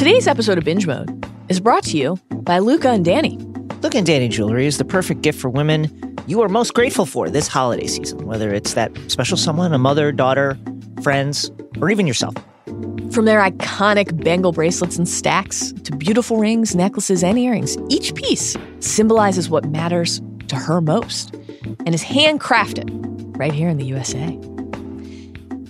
Today's episode of Binge Mode is brought to you by Luca and Danny. Luca and Danny jewelry is the perfect gift for women you are most grateful for this holiday season, whether it's that special someone, a mother, daughter, friends, or even yourself. From their iconic bangle bracelets and stacks to beautiful rings, necklaces, and earrings, each piece symbolizes what matters to her most and is handcrafted right here in the USA.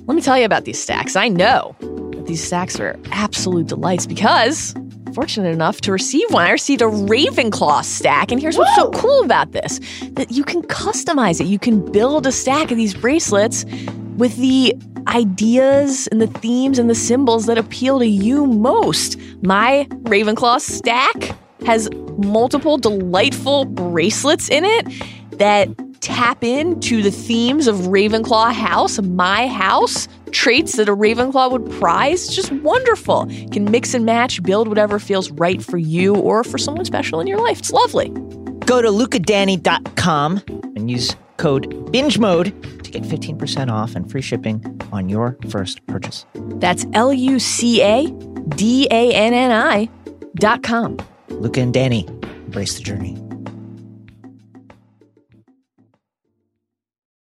Let me tell you about these stacks. I know that these stacks are absolute delights because I'm fortunate enough to receive one. I received a Ravenclaw stack, and here's what's so cool about this, that you can customize it. You can build a stack of these bracelets with the ideas and the themes and the symbols that appeal to you most. My Ravenclaw stack has multiple delightful bracelets in it that tap into the themes of Ravenclaw House, my house, traits that a Ravenclaw would prize. It's just wonderful. You can mix and match, build whatever feels right for you or for someone special in your life. It's lovely. Go to lucadanny.com and use code BINGEMODE get 15% off and free shipping on your first purchase. That's LucaDanni.com. Luca and Danny, embrace the journey.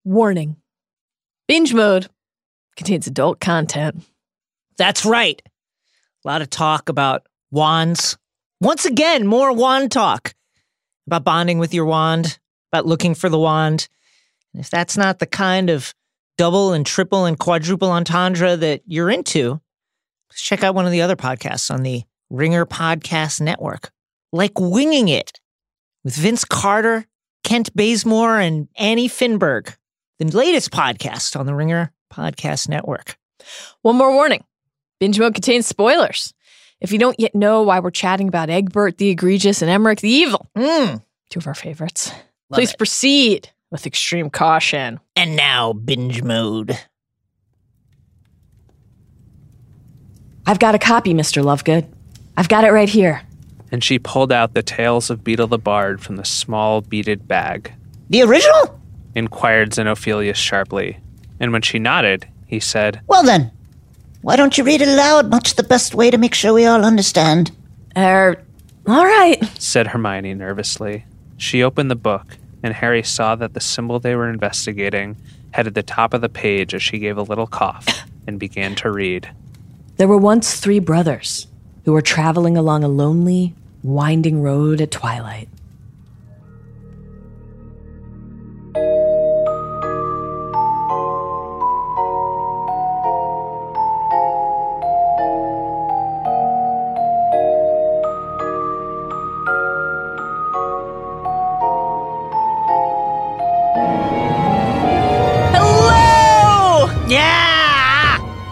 Warning. Binge Mode contains adult content. That's right. A lot of talk about wands. Once again, more wand talk. About bonding with your wand, about looking for the wand. If that's not the kind of double and triple and quadruple entendre that you're into, check out one of the other podcasts on the Ringer Podcast Network, like Winging It with Vince Carter, Kent Bazemore, and Annie Finberg, the latest podcast on the Ringer Podcast Network. One more warning. Binge Mode contains spoilers. If you don't yet know why we're chatting about Egbert the Egregious and Emmerich the Evil, two of our favorites, please proceed with extreme caution. And now, Binge Mode. I've got a copy, Mr. Lovegood. I've got it right here. And she pulled out the Tales of Beedle the Bard from the small beaded bag. The original? Inquired Xenophilius sharply. And when she nodded, he said, well then, why don't you read it aloud? That's the best way to make sure we all understand. All right, said Hermione nervously. She opened the book, and Harry saw that the symbol they were investigating headed the top of the page as she gave a little cough and began to read. There were once three brothers who were traveling along a lonely, winding road at twilight.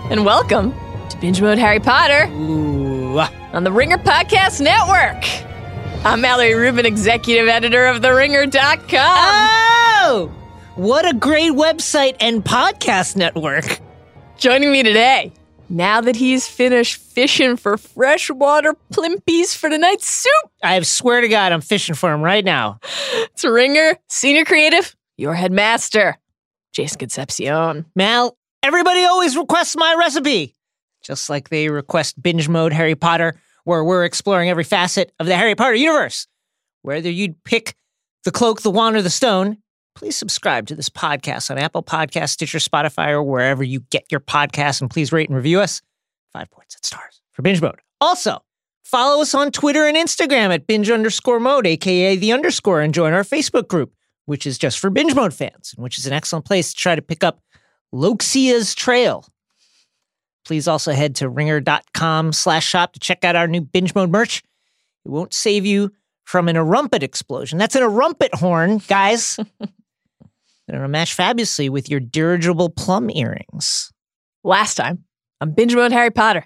And welcome to Binge Mode Harry Potter on the Ringer Podcast Network. I'm Mallory Rubin, executive editor of TheRinger.com. Oh, what a great website and podcast network. Joining me today, now that he's finished fishing for freshwater plimpies for tonight's soup. I swear to God, I'm fishing for him right now. It's Ringer Senior Creative, your headmaster, Jason Concepcion. Mal, everybody always requests my recipe, just like they request Binge Mode Harry Potter, where we're exploring every facet of the Harry Potter universe. Whether you'd pick the cloak, the wand, or the stone, please subscribe to this podcast on Apple Podcasts, Stitcher, Spotify, or wherever you get your podcasts, and please rate and review us. 5 points at stars for Binge Mode. Also, follow us on Twitter and Instagram at Binge_Mode, a.k.a. _, and join our Facebook group, which is just for Binge Mode fans, and which is an excellent place to try to pick up Loxia's Trail. Please also head to ringer.com/shop to check out our new Binge Mode merch. It won't save you from an erumpet explosion. That's an erumpet horn, guys. It'll match fabulously with your dirigible plum earrings. Last time on Binge Mode Harry Potter,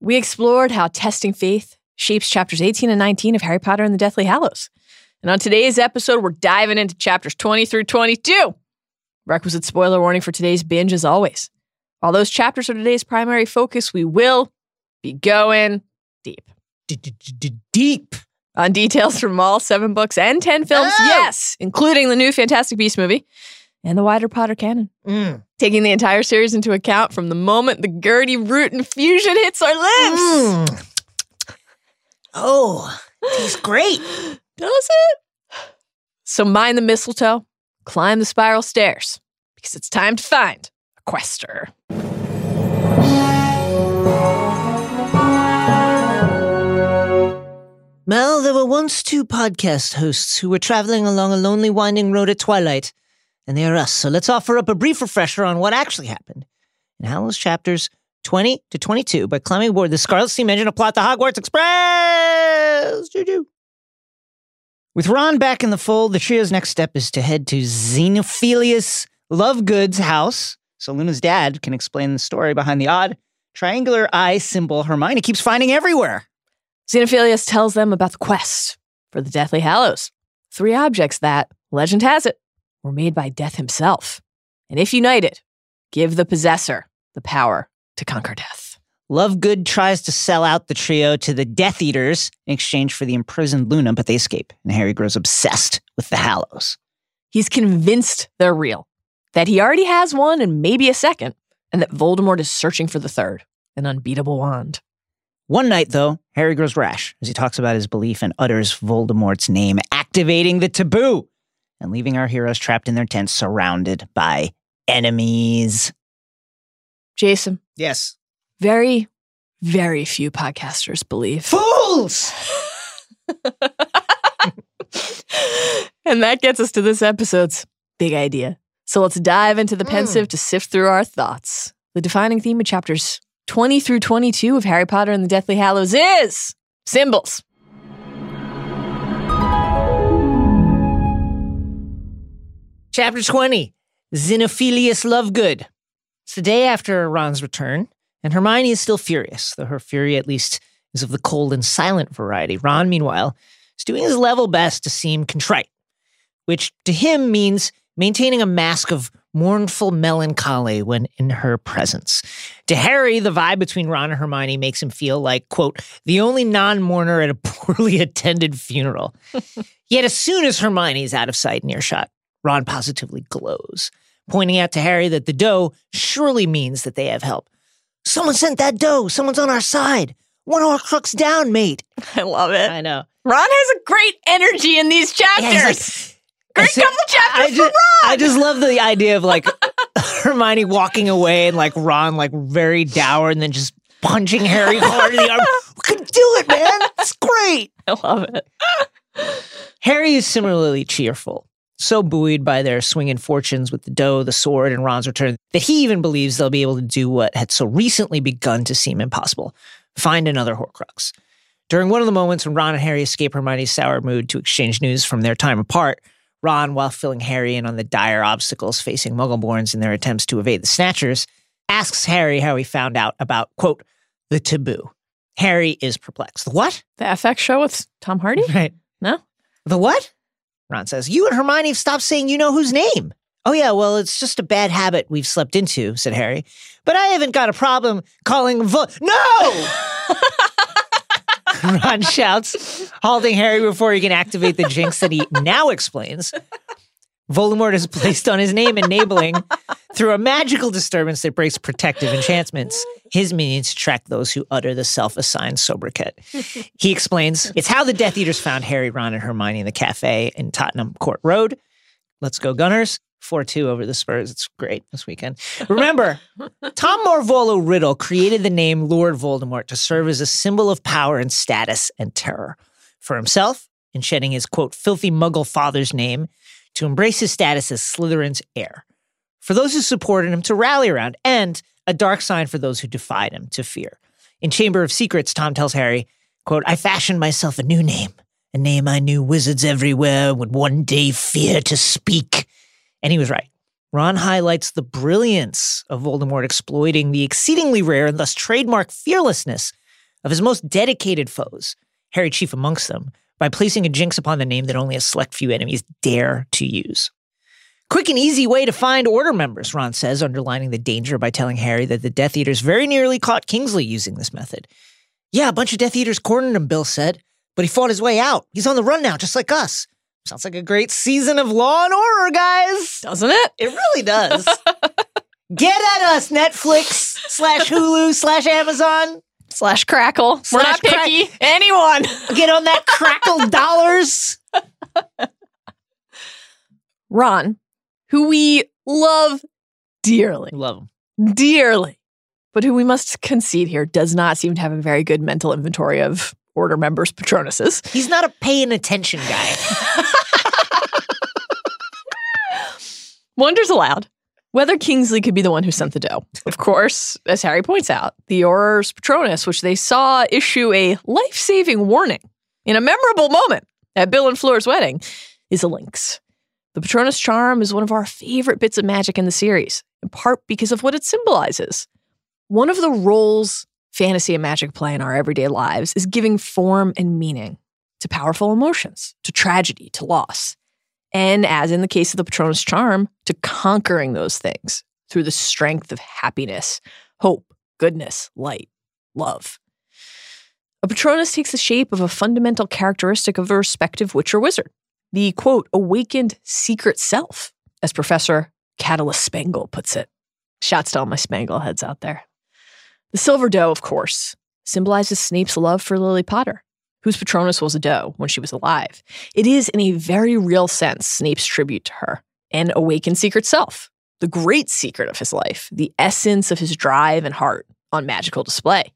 we explored how testing faith shapes chapters 18 and 19 of Harry Potter and the Deathly Hallows. And on today's episode, we're diving into chapters 20 through 22. Requisite spoiler warning for today's binge, as always. While those chapters are today's primary focus, we will be going deep. Deep. On details from all 7 books and 10 films, yes, including the new Fantastic Beasts movie and the wider Potter canon. Taking the entire series into account from the moment the Gurdy root infusion hits our lips. Oh, tastes great. Does it? So mind the mistletoe, climb the spiral stairs, because it's time to find a quester. Mel, there were once two podcast hosts who were traveling along a lonely winding road at twilight, and they are us, so let's offer up a brief refresher on what actually happened in Hallows chapters 20 to 22 by climbing aboard the Scarlet Steam Engine to plot the Hogwarts Express! Choo-choo. With Ron back in the fold, the trio's next step is to head to Xenophilius Lovegood's house, so Luna's dad can explain the story behind the odd triangular eye symbol Hermione keeps finding everywhere. Xenophilius tells them about the quest for the Deathly Hallows. Three objects that, legend has it, were made by Death himself. And if united, give the possessor the power to conquer Death. Lovegood tries to sell out the trio to the Death Eaters in exchange for the imprisoned Luna, but they escape, and Harry grows obsessed with the Hallows. He's convinced they're real, that he already has one and maybe a second, and that Voldemort is searching for the third, an unbeatable wand. One night, though, Harry grows rash as he talks about his belief and utters Voldemort's name, activating the taboo and leaving our heroes trapped in their tents surrounded by enemies. Jason. Yes. Very, very few podcasters believe. Fools! And that gets us to this episode's big idea. So let's dive into the pensive to sift through our thoughts. The defining theme of chapters 20 through 22 of Harry Potter and the Deathly Hallows is symbols. Chapter 20, Xenophilius Lovegood. It's the day after Ron's return, and Hermione is still furious, though her fury at least is of the cold and silent variety. Ron, meanwhile, is doing his level best to seem contrite, which to him means maintaining a mask of mournful melancholy when in her presence. To Harry, the vibe between Ron and Hermione makes him feel like, quote, the only non-mourner at a poorly attended funeral. Yet as soon as Hermione's out of sight and earshot, Ron positively glows, pointing out to Harry that the dough surely means that they have help. Someone sent that dough. Someone's on our side. One Horcrux down, mate. I love it. I know. Ron has a great energy in these chapters. Yeah, great couple chapters for Ron. I just love the idea of like Hermione walking away and like Ron like very dour and then just punching Harry hard in the arm. We can do it, man. It's great. I love it. Harry is similarly cheerful, so buoyed by their swinging fortunes with the dough, the sword, and Ron's return that he even believes they'll be able to do what had so recently begun to seem impossible, find another Horcrux. During one of the moments when Ron and Harry escape Hermione's sour mood to exchange news from their time apart, Ron, while filling Harry in on the dire obstacles facing Muggleborns in their attempts to evade the Snatchers, asks Harry how he found out about, quote, the taboo. Harry is perplexed. The what? The FX show with Tom Hardy? Right. No? The what? Ron says, you and Hermione have stopped saying you know whose name. Oh yeah, well, it's just a bad habit we've slept into, said Harry. But I haven't got a problem calling No! Ron shouts, halting Harry before he can activate the jinx that he now explains Voldemort has placed on his name, enabling, through a magical disturbance that breaks protective enchantments, his meaning to track those who utter the self-assigned sobriquet. He explains, it's how the Death Eaters found Harry, Ron, and Hermione in the cafe in Tottenham Court Road. Let's go Gunners. 4-2 over the Spurs. It's great this weekend. Remember, Tom Marvolo Riddle created the name Lord Voldemort to serve as a symbol of power and status and terror. For himself, in shedding his, quote, filthy muggle father's name, to embrace his status as Slytherin's heir. For those who supported him, to rally around, and a dark sign for those who defied him, to fear. In Chamber of Secrets, Tom tells Harry, quote, I fashioned myself a new name, a name I knew wizards everywhere would one day fear to speak. And he was right. Ron highlights the brilliance of Voldemort exploiting the exceedingly rare and thus trademark fearlessness of his most dedicated foes, Harry chief amongst them, by placing a jinx upon the name that only a select few enemies dare to use. Quick and easy way to find Order members, Ron says, underlining the danger by telling Harry that the Death Eaters very nearly caught Kingsley using this method. Yeah, a bunch of Death Eaters cornered him, Bill said, but he fought his way out. He's on the run now, just like us. Sounds like a great season of Law and Order, guys. Doesn't it? It really does. Get at us, Netflix /Hulu /Amazon. slash crackle. Slash We're not picky. Anyone. Get on that crackle dollars. Ron, who we love dearly. Love him. Dearly. But who we must concede here does not seem to have a very good mental inventory of Order members' Patronuses. He's not a paying attention guy. Wonders aloud whether Kingsley could be the one who sent the dough. Of course, as Harry points out, the Auror's Patronus, which they saw issue a life-saving warning in a memorable moment at Bill and Fleur's wedding, is a lynx. The Patronus charm is one of our favorite bits of magic in the series, in part because of what it symbolizes. One of the roles fantasy and magic play in our everyday lives is giving form and meaning to powerful emotions, to tragedy, to loss. And as in the case of the Patronus charm, to conquering those things through the strength of happiness, hope, goodness, light, love. A Patronus takes the shape of a fundamental characteristic of the respective witch or wizard, the, quote, awakened secret self, as Professor Catalyst Spangle puts it. Shots to all my Spangle heads out there. The silver doe, of course, symbolizes Snape's love for Lily Potter, whose Patronus was a doe when she was alive. It is, in a very real sense, Snape's tribute to her, an awakened secret self, the great secret of his life, the essence of his drive and heart on magical display.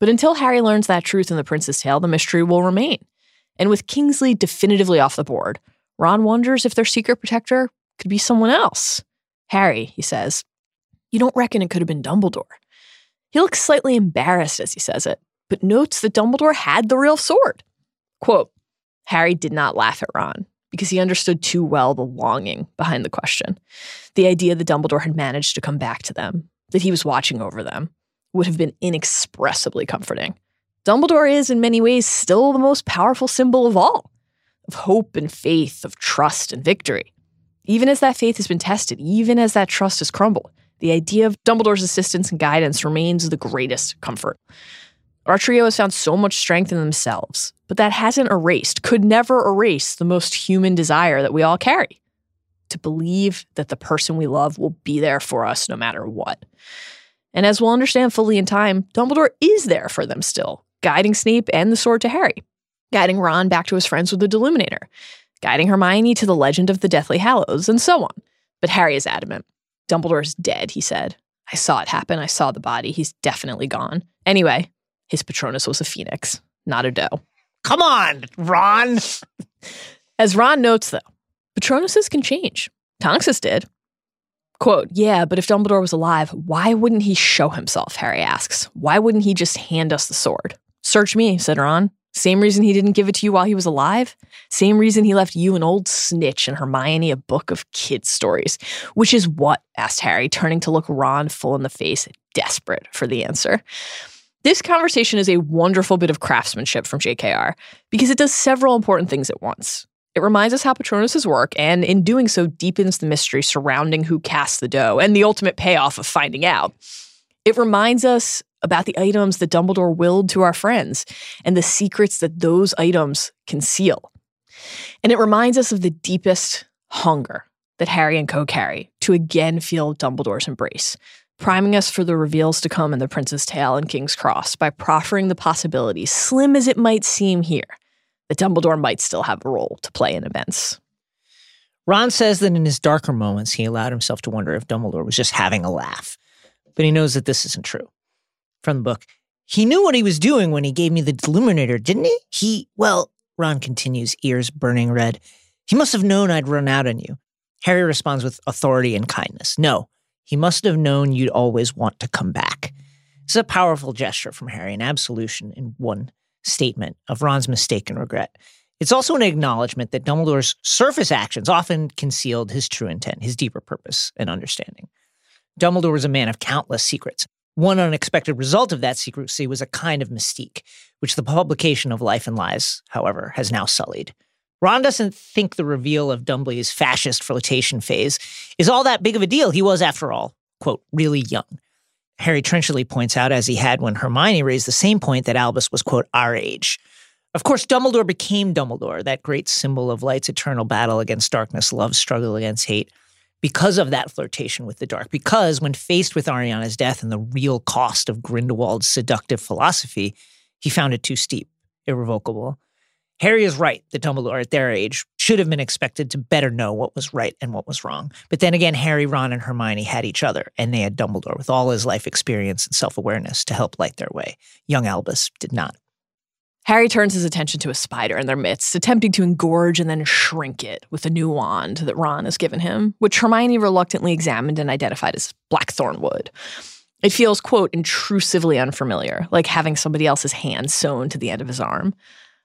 But until Harry learns that truth in The Prince's Tale, the mystery will remain. And with Kingsley definitively off the board, Ron wonders if their secret protector could be someone else. Harry, he says, you don't reckon it could have been Dumbledore? He looks slightly embarrassed as he says it, but notes that Dumbledore had the real sword. Quote, Harry did not laugh at Ron because he understood too well the longing behind the question. The idea that Dumbledore had managed to come back to them, that he was watching over them, would have been inexpressibly comforting. Dumbledore is, in many ways, still the most powerful symbol of all, of hope and faith, of trust and victory. Even as that faith has been tested, even as that trust has crumbled, the idea of Dumbledore's assistance and guidance remains the greatest comfort. Our trio has found so much strength in themselves, but that hasn't erased, could never erase, the most human desire that we all carry, to believe that the person we love will be there for us no matter what. And as we'll understand fully in time, Dumbledore is there for them still, guiding Snape and the sword to Harry, guiding Ron back to his friends with the Deluminator, guiding Hermione to the legend of the Deathly Hallows, and so on. But Harry is adamant. Dumbledore is dead, he said. I saw it happen. I saw the body. He's definitely gone. Anyway, his Patronus was a phoenix, not a doe. Come on, Ron. As Ron notes, though, Patronuses can change. Tonks's did. Quote, yeah, but if Dumbledore was alive, why wouldn't he show himself, Harry asks. Why wouldn't he just hand us the sword? Search me, said Ron. Same reason he didn't give it to you while he was alive. Same reason he left you an old snitch and Hermione a book of kids' stories. Which is what? Asked Harry, turning to look Ron full in the face, desperate for the answer. This conversation is a wonderful bit of craftsmanship from JKR because it does several important things at once. It reminds us how Patronuses work and, in doing so, deepens the mystery surrounding who cast the dough and the ultimate payoff of finding out. It reminds us about the items that Dumbledore willed to our friends and the secrets that those items conceal. And it reminds us of the deepest hunger that Harry and co carry to again feel Dumbledore's embrace, priming us for the reveals to come in The Prince's Tale and King's Cross by proffering the possibility, slim as it might seem here, that Dumbledore might still have a role to play in events. Ron says that in his darker moments, he allowed himself to wonder if Dumbledore was just having a laugh, but he knows that this isn't true. From the book, he knew what he was doing when he gave me the Deluminator, didn't he? Well, Ron continues, ears burning red. He must have known I'd run out on you. Harry responds with authority and kindness. No, he must have known you'd always want to come back. It's a powerful gesture from Harry, an absolution in one statement of Ron's mistaken regret. It's also an acknowledgement that Dumbledore's surface actions often concealed his true intent, his deeper purpose and understanding. Dumbledore was a man of countless secrets. One unexpected result of that secrecy was a kind of mystique, which the publication of Life and Lies, however, has now sullied. Ron doesn't think the reveal of Dumbledore's fascist flirtation phase is all that big of a deal. He was, after all, quote, really young. Harry trenchantly points out, as he had when Hermione raised the same point, that Albus was, quote, our age. Of course, Dumbledore became Dumbledore, that great symbol of light's eternal battle against darkness, love's struggle against hate. because of that flirtation with the dark, because when faced with Ariana's death and the real cost of Grindelwald's seductive philosophy, he found it too steep, irrevocable. Harry is right that Dumbledore, at their age, should have been expected to better know what was right and what was wrong. But then again, Harry, Ron, and Hermione had each other, and they had Dumbledore with all his life experience and self-awareness to help light their way. Young Albus did not. Harry turns his attention to a spider in their midst, attempting to engorge and then shrink it with a new wand that Ron has given him, which Hermione reluctantly examined and identified as blackthorn wood. It feels, quote, intrusively unfamiliar, like having somebody else's hand sewn to the end of his arm.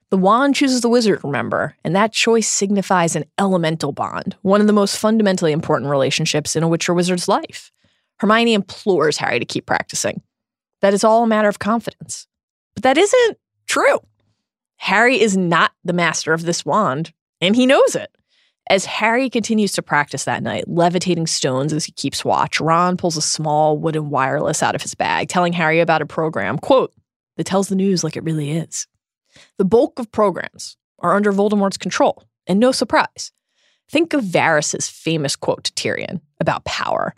The wand chooses the wizard, remember, and that choice signifies an elemental bond, one of the most fundamentally important relationships in a witch or wizard's life. Hermione implores Harry to keep practicing. That is all a matter of confidence. But that isn't true. Harry is not the master of this wand, and he knows it. As Harry continues to practice that night, levitating stones as he keeps watch, Ron pulls a small wooden wireless out of his bag, telling Harry about a program, quote, that tells the news like it really is. The bulk of programs are under Voldemort's control, and no surprise. Think of Varys' famous quote to Tyrion about power.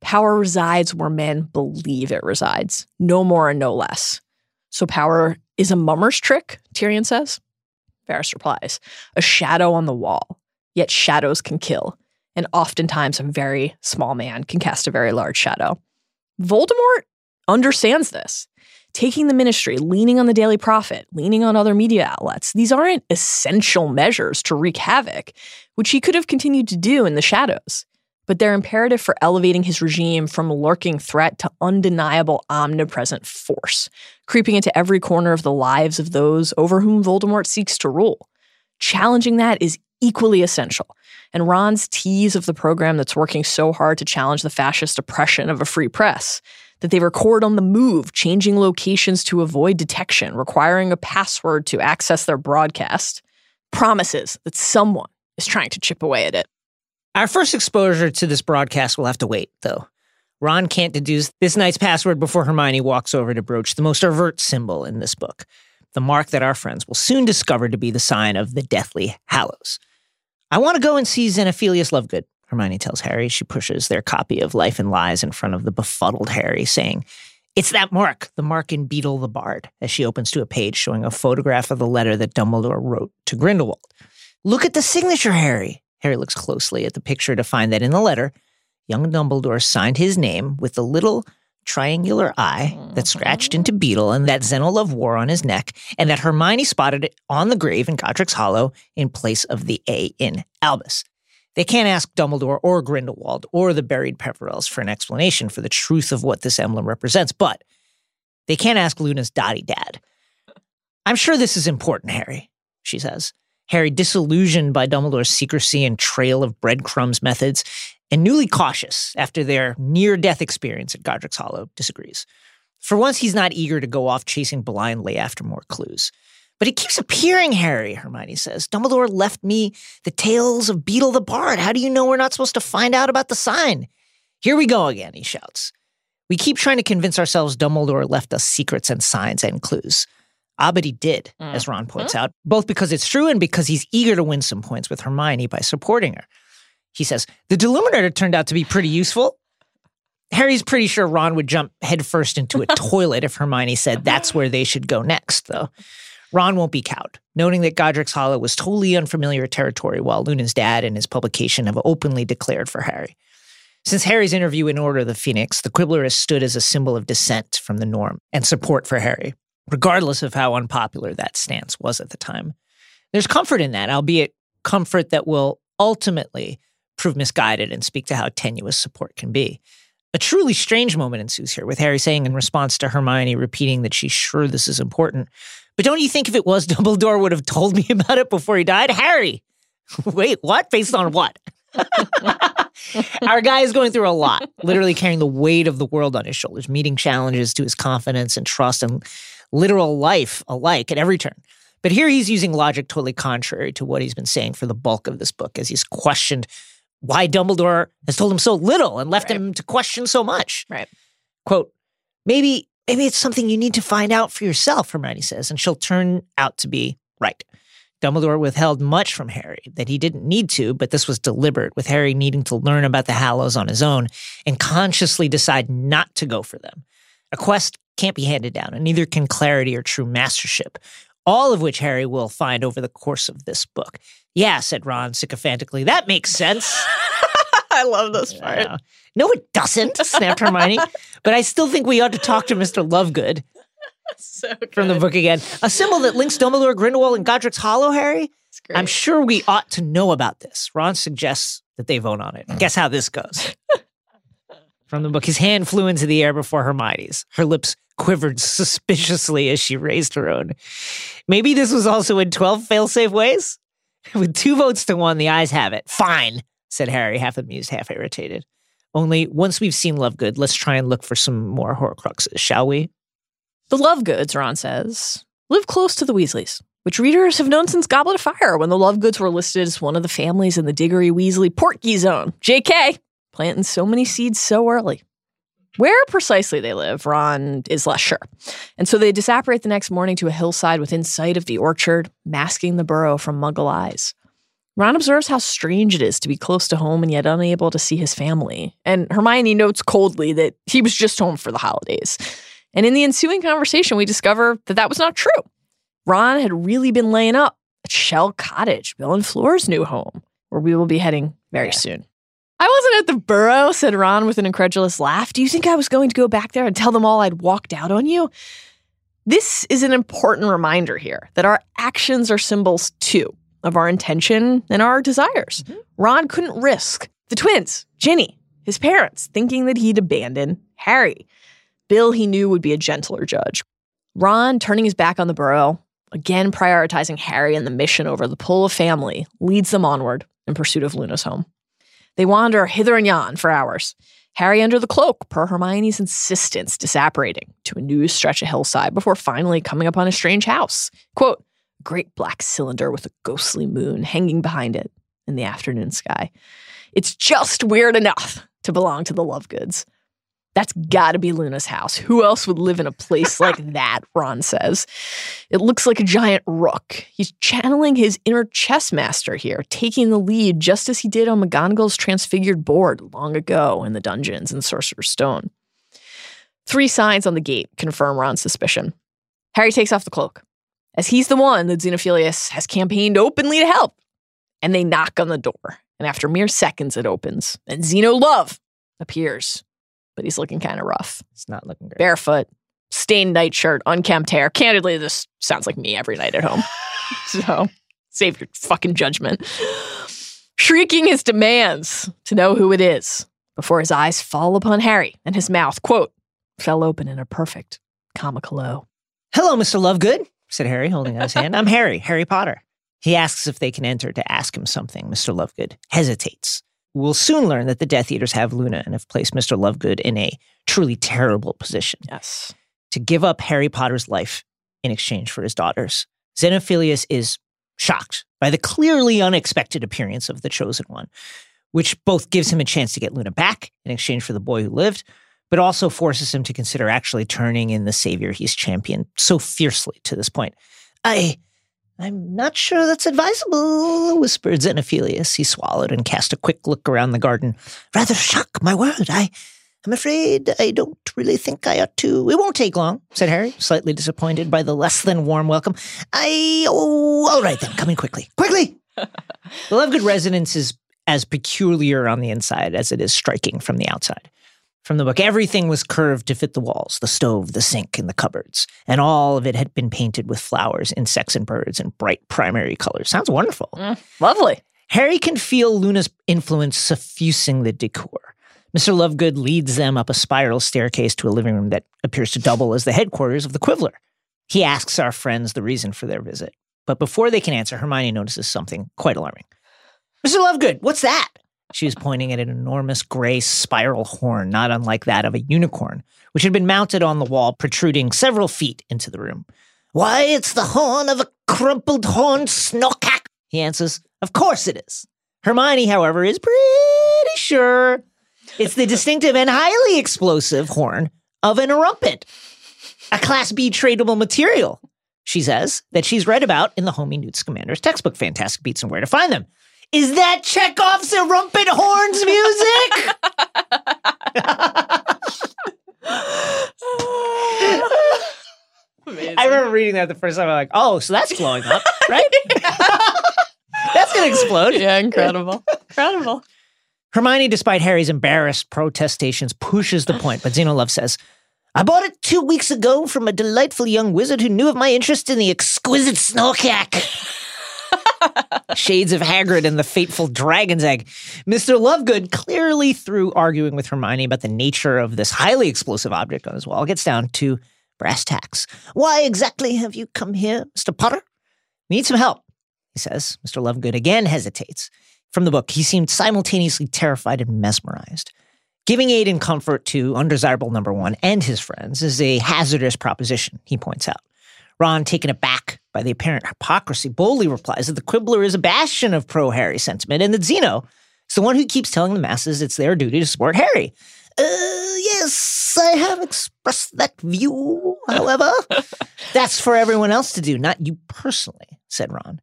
Power resides where men believe it resides, no more and no less. So power is a mummer's trick, Tyrion says. Varys replies, a shadow on the wall. Yet shadows can kill, and oftentimes a very small man can cast a very large shadow. Voldemort understands this. Taking the ministry, leaning on the Daily Prophet, leaning on other media outlets, these aren't essential measures to wreak havoc, which he could have continued to do in the shadows, but they're imperative for elevating his regime from lurking threat to undeniable omnipresent force, creeping into every corner of the lives of those over whom Voldemort seeks to rule. Challenging that is equally essential. And Ron's tease of the program that's working so hard to challenge the fascist oppression of a free press, that they record on the move, changing locations to avoid detection, requiring a password to access their broadcast, promises that someone is trying to chip away at it. Our first exposure to this broadcast will have to wait, though. Ron can't deduce this night's password before Hermione walks over to broach the most overt symbol in this book, the mark that our friends will soon discover to be the sign of the Deathly Hallows. I want to go and see Xenophilius Lovegood, Hermione tells Harry. She pushes their copy of Life and Lies in front of the befuddled Harry, saying, it's that mark, the mark in Beedle the Bard, as she opens to a page showing a photograph of the letter that Dumbledore wrote to Grindelwald. Look at the signature, Harry. Harry looks closely at the picture to find that in the letter, young Dumbledore signed his name with the little triangular eye that scratched into Beedle and that Xenolove wore on his neck, and that Hermione spotted it on the grave in Godric's Hollow in place of the A in Albus. They can't ask Dumbledore or Grindelwald or the buried Peverells for an explanation for the truth of what this emblem represents, but they can't ask Luna's dotty dad. I'm sure this is important, Harry, she says. Harry, disillusioned by Dumbledore's secrecy and trail of breadcrumbs methods, and newly cautious after their near-death experience at Godric's Hollow, disagrees. For once, he's not eager to go off chasing blindly after more clues. But it keeps appearing, Harry, Hermione says. Dumbledore left me the Tales of Beedle the Bard. How do you know we're not supposed to find out about the sign? Here we go again, he shouts. We keep trying to convince ourselves Dumbledore left us secrets and signs and clues. Ah, but he did, as Ron points out, both because it's true and because he's eager to win some points with Hermione by supporting her. He says, the Deluminator turned out to be pretty useful. Harry's pretty sure Ron would jump headfirst into a toilet if Hermione said that's where they should go next, though. Ron won't be cowed, noting that Godric's Hollow was totally unfamiliar territory while Luna's dad and his publication have openly declared for Harry. Since Harry's interview in Order of the Phoenix, the Quibbler has stood as a symbol of dissent from the norm and support for Harry, regardless of how unpopular that stance was at the time. There's comfort in that, albeit comfort that will ultimately prove misguided and speak to how tenuous support can be. A truly strange moment ensues here, with Harry saying in response to Hermione repeating that she's sure this is important, but don't you think if it was, Dumbledore would have told me about it before he died? Harry! Wait, what? Based on what? Our guy is going through a lot, literally carrying the weight of the world on his shoulders, meeting challenges to his confidence and trust and literal life alike at every turn. But here he's using logic totally contrary to what he's been saying for the bulk of this book, as he's questioned why Dumbledore has told him so little and left him to question so much. Right. Quote, maybe it's something you need to find out for yourself, Hermione says, and she'll turn out to be right. Dumbledore withheld much from Harry that he didn't need to, but this was deliberate, with Harry needing to learn about the Hallows on his own and consciously decide not to go for them. A quest can't be handed down, and neither can clarity or true mastership, all of which Harry will find over the course of this book. Yeah, said Ron sycophantically. That makes sense. I love this part. Yeah. No, it doesn't, snapped Hermione. But I still think we ought to talk to Mr. Lovegood. So good. From the book again. A symbol that links Dumbledore, Grindelwald, and Godric's Hollow, Harry? It's great. I'm sure we ought to know about this. Ron suggests that they vote on it. Guess how this goes. From the book, his hand flew into the air before Hermione's. Her lips quivered suspiciously as she raised her own. Maybe this was also in 12 fail-safe ways? With 2 votes to 1, the ayes have it. Fine, said Harry, half amused, half irritated. Only once we've seen Lovegood, let's try and look for some more Horcruxes, shall we? The Lovegoods, Ron says, live close to the Weasleys, which readers have known since Goblet of Fire, when the Lovegoods were listed as one of the families in the Diggory Weasley Portkey Zone. JK, planting so many seeds so early. Where precisely they live, Ron is less sure. And so they disapparate the next morning to a hillside within sight of the orchard, masking the burrow from Muggle eyes. Ron observes how strange it is to be close to home and yet unable to see his family. And Hermione notes coldly that he was just home for the holidays. And in the ensuing conversation, we discover that that was not true. Ron had really been laying up at Shell Cottage, Bill and Fleur's new home, where we will be heading very soon. I wasn't at the Burrow, said Ron with an incredulous laugh. Do you think I was going to go back there and tell them all I'd walked out on you? This is an important reminder here that our actions are symbols, too, of our intention and our desires. Mm-hmm. Ron couldn't risk the twins, Ginny, his parents, thinking that he'd abandon Harry. Bill, he knew, would be a gentler judge. Ron, turning his back on the Burrow, again prioritizing Harry and the mission over the pull of family, leads them onward in pursuit of Luna's home. They wander hither and yon for hours, Harry under the cloak, per Hermione's insistence, disapparating to a new stretch of hillside before finally coming upon a strange house. Quote, great black cylinder with a ghostly moon hanging behind it in the afternoon sky. It's just weird enough to belong to the Lovegoods. That's gotta be Luna's house. Who else would live in a place like that, Ron says. It looks like a giant rook. He's channeling his inner chess master here, taking the lead just as he did on McGonagall's transfigured board long ago in the dungeons in Sorcerer's Stone. 3 signs on the gate confirm Ron's suspicion. Harry takes off the cloak, as he's the one that Xenophilius has campaigned openly to help. And they knock on the door, and after mere seconds it opens, and Xeno Love appears. But he's looking kind of rough. It's not looking great. Barefoot, stained nightshirt, unkempt hair. Candidly, this sounds like me every night at home. So, save your fucking judgment. Shrieking his demands to know who it is before his eyes fall upon Harry and his mouth, quote, fell open in a perfect comical O. Hello, Mr. Lovegood, said Harry, holding out his hand. I'm Harry, Harry Potter. He asks if they can enter to ask him something. Mr. Lovegood hesitates. We'll soon learn that the Death Eaters have Luna and have placed Mr. Lovegood in a truly terrible position. Yes. To give up Harry Potter's life in exchange for his daughters. Xenophilius is shocked by the clearly unexpected appearance of the Chosen One, which both gives him a chance to get Luna back in exchange for the boy who lived, but also forces him to consider actually turning in the savior he's championed so fiercely to this point. I'm not sure that's advisable, whispered Xenophilius. He swallowed and cast a quick look around the garden. Rather shock, my word. I'm afraid I don't really think I ought to. It won't take long, said Harry, slightly disappointed by the less than warm welcome. All right then, come in quickly. Quickly! The Lovegood residence is as peculiar on the inside as it is striking from the outside. From the book, everything was curved to fit the walls, the stove, the sink, and the cupboards. And all of it had been painted with flowers, insects, and birds in bright primary colors. Sounds wonderful. Lovely. Harry can feel Luna's influence suffusing the decor. Mr. Lovegood leads them up a spiral staircase to a living room that appears to double as the headquarters of the Quibbler. He asks our friends the reason for their visit. But before they can answer, Hermione notices something quite alarming. Mr. Lovegood, what's that? She was pointing at an enormous gray spiral horn, not unlike that of a unicorn, which had been mounted on the wall, protruding several feet into the room. Why, it's the horn of a crumpled horned snorkack, he answers. Of course it is. Hermione, however, is pretty sure it's the distinctive and highly explosive horn of an orumpet, a Class B tradable material. she says, that she's read about in the Homie Newt's Commander's textbook, Fantastic Beasts and Where to Find Them. Is that Chekhov's Rumpet Horns music? Amazing. I remember reading that the first time. I'm like, oh, so that's blowing up, right? That's going to explode. Yeah, incredible. Incredible. Hermione, despite Harry's embarrassed protestations, pushes the point. But Xenolove says, I bought it 2 weeks ago from a delightful young wizard who knew of my interest in the exquisite snorkack. Shades of Hagrid and the fateful dragon's egg. Mr. Lovegood, clearly through arguing with Hermione about the nature of this highly explosive object on his wall, gets down to brass tacks. Why exactly have you come here, Mr. Potter? We need some help, he says. Mr. Lovegood again hesitates. From the book, he seemed simultaneously terrified and mesmerized. Giving aid and comfort to undesirable number one and his friends is a hazardous proposition, he points out. Ron, taken aback by the apparent hypocrisy, boldly replies that the Quibbler is a bastion of pro-Harry sentiment and that Zeno is the one who keeps telling the masses it's their duty to support Harry. Yes, I have expressed that view, however. That's for everyone else to do, not you personally, said Ron.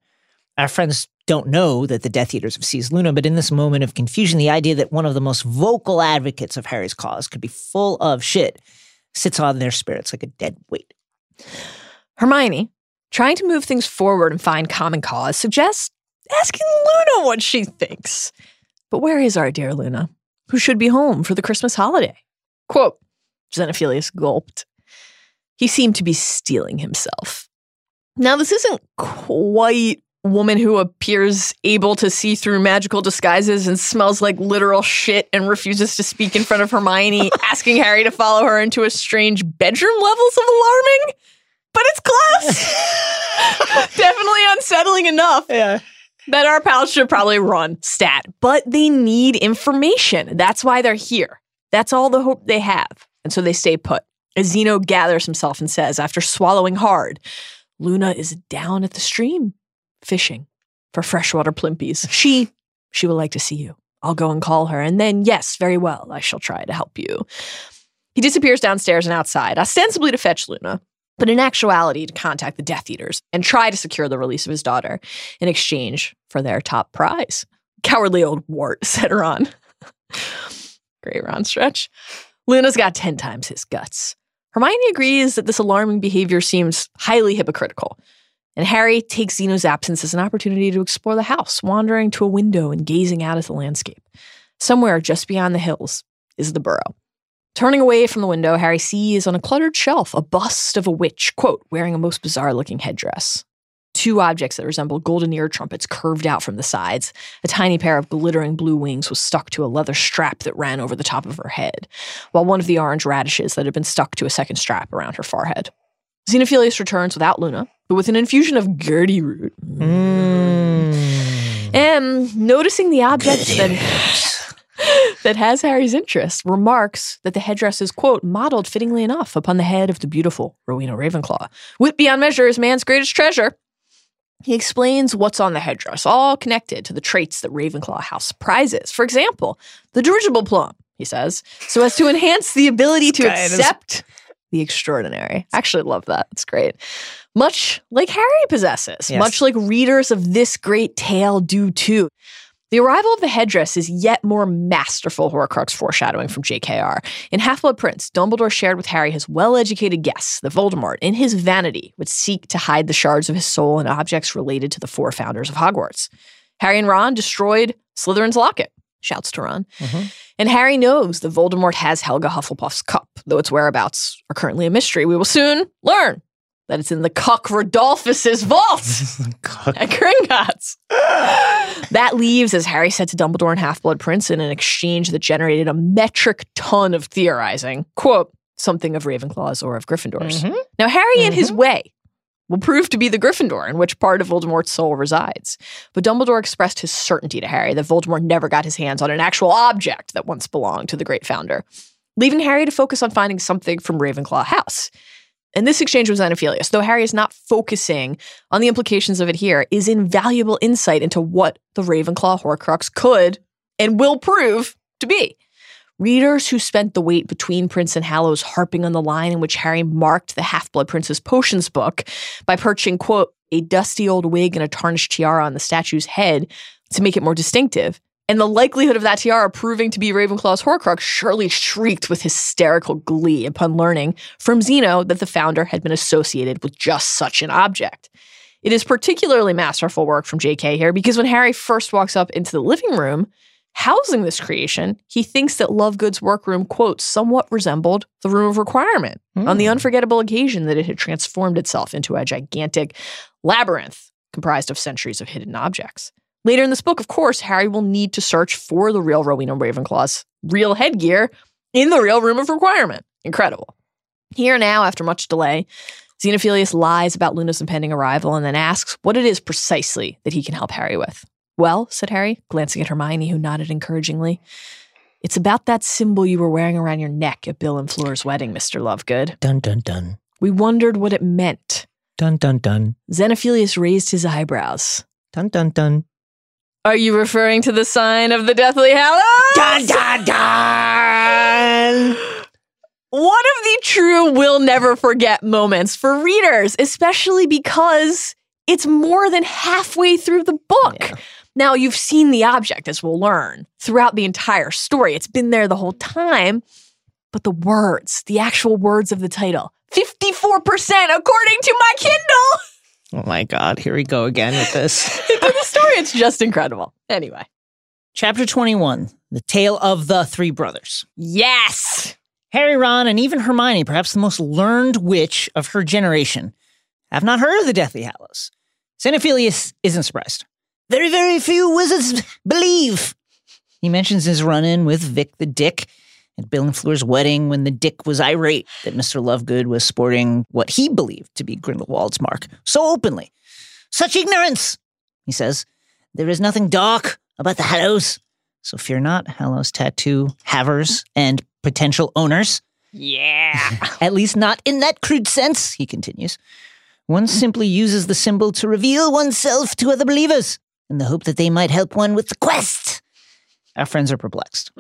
Our friends don't know that the Death Eaters have seized Luna, but in this moment of confusion, the idea that one of the most vocal advocates of Harry's cause could be full of shit sits on their spirits like a dead weight. Hermione, trying to move things forward and find common cause, suggests asking Luna what she thinks. But where is our dear Luna, who should be home for the Christmas holiday? Quote, Xenophilius gulped. He seemed to be steeling himself. Now, this isn't quite woman who appears able to see through magical disguises and smells like literal shit and refuses to speak in front of Hermione, asking Harry to follow her into a strange bedroom levels of alarming. But it's close. Definitely unsettling enough that our pals should probably run stat. But they need information. That's why they're here. That's all the hope they have. And so they stay put. As Zeno gathers himself and says, after swallowing hard, Luna is down at the stream, fishing for freshwater plimpies. She would like to see you. I'll go and call her. And then, yes, very well, I shall try to help you. He disappears downstairs and outside, ostensibly to fetch Luna, but in actuality to contact the Death Eaters and try to secure the release of his daughter in exchange for their top prize. Cowardly old wart, said Ron. Great Ron stretch. Luna's got 10 times his guts. Hermione agrees that this alarming behavior seems highly hypocritical, and Harry takes Zeno's absence as an opportunity to explore the house, wandering to a window and gazing out at the landscape. Somewhere just beyond the hills is the Burrow. Turning away from the window, Harry sees on a cluttered shelf a bust of a witch, quote, wearing a most bizarre-looking headdress. 2 objects that resemble golden ear trumpets curved out from the sides. A tiny pair of glittering blue wings was stuck to a leather strap that ran over the top of her head, while one of the orange radishes that had been stuck to a second strap around her forehead. Xenophilius returns without Luna, but with an infusion of Gertie root. And noticing the object that has Harry's interest, remarks that the headdress is, quote, modeled fittingly enough upon the head of the beautiful Rowena Ravenclaw. Wit beyond measure is man's greatest treasure. He explains what's on the headdress, all connected to the traits that Ravenclaw House prizes. For example, the dirigible plum, he says, so as to enhance the ability to accept the extraordinary. I actually love that. It's great. Much like Harry possesses, much like readers of this great tale do too. The arrival of the headdress is yet more masterful Horcrux foreshadowing from JKR. In Half-Blood Prince, Dumbledore shared with Harry his well-educated guess that Voldemort, in his vanity, would seek to hide the shards of his soul and objects related to the 4 founders of Hogwarts. Harry and Ron destroyed Slytherin's locket, shouts to Ron. And Harry knows that Voldemort has Helga Hufflepuff's cup, though its whereabouts are currently a mystery. We will soon learn that it's in the Cuck Rodolphus's vault at Gringotts. That leaves, as Harry said to Dumbledore and Half-Blood Prince in an exchange that generated a metric ton of theorizing, quote, something of Ravenclaw's or of Gryffindor's. Now, Harry in his way will prove to be the Gryffindor in which part of Voldemort's soul resides. But Dumbledore expressed his certainty to Harry that Voldemort never got his hands on an actual object that once belonged to the great founder, leaving Harry to focus on finding something from Ravenclaw House. And this exchange with Xenophilius, though Harry is not focusing on the implications of it here, is invaluable insight into what the Ravenclaw Horcrux could and will prove to be. Readers who spent the wait between Prince and Hallows harping on the line in which Harry marked the Half-Blood Prince's potions book by perching, quote, a dusty old wig and a tarnished tiara on the statue's head to make it more distinctive, and the likelihood of that tiara proving to be Ravenclaw's Horcrux surely shrieked with hysterical glee upon learning from Zeno that the founder had been associated with just such an object. It is particularly masterful work from J.K. here because when Harry first walks up into the living room, housing this creation, he thinks that Lovegood's workroom, quote, somewhat resembled the Room of Requirement on the unforgettable occasion that it had transformed itself into a gigantic labyrinth comprised of centuries of hidden objects. Later in this book, of course, Harry will need to search for the real Rowena Ravenclaw's real headgear in the real Room of Requirement. Incredible. Here now, after much delay, Xenophilius lies about Luna's impending arrival and then asks what it is precisely that he can help Harry with. Well, said Harry, glancing at Hermione, who nodded encouragingly, it's about that symbol you were wearing around your neck at Bill and Fleur's wedding, Mr. Lovegood. Dun, dun, dun. We wondered what it meant. Dun, dun, dun. Xenophilius raised his eyebrows. Dun, dun, dun. Are you referring to the sign of the Deathly Hallows? Dun, dun, dun! One of the true will never forget moments for readers, especially because it's more than halfway through the book. Yeah. Now, you've seen the object, as we'll learn, throughout the entire story. It's been there the whole time. But the words, the actual words of the title, 54% according to my Kindle. Oh my God, here we go again with this. But the story, it's just incredible. Anyway. Chapter 21, The Tale of the Three Brothers. Yes! Harry, Ron, and even Hermione, perhaps the most learned witch of her generation, have not heard of the Deathly Hallows. Xenophilius isn't surprised. Very, very few wizards believe. He mentions his run-in with Vic the Dick at Bill and Fleur's wedding when the Dick was irate that Mr. Lovegood was sporting what he believed to be Grindelwald's mark so openly. Such ignorance, he says. There is nothing dark about the Hallows. So fear not, Hallows tattoo havers and potential owners. Yeah. At least not in that crude sense, he continues. One simply uses the symbol to reveal oneself to other believers in the hope that they might help one with the quest. Our friends are perplexed.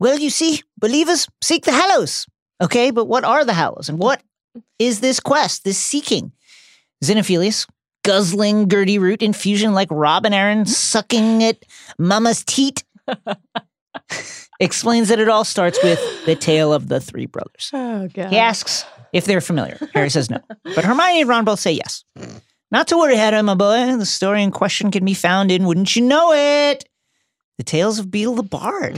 Well, you see, believers seek the Hallows. Okay, but what are the Hallows? And what is this quest, this seeking? Xenophilius, guzzling Gertie Root infusion like Robin Aaron sucking at Mama's teat, explains that it all starts with the tale of the three brothers. Oh, God. He asks if they're familiar. Harry says no. But Hermione and Ron both say yes. Not to worry, Harry, my boy. The story in question can be found in, wouldn't you know it, The Tales of Beedle the Bard.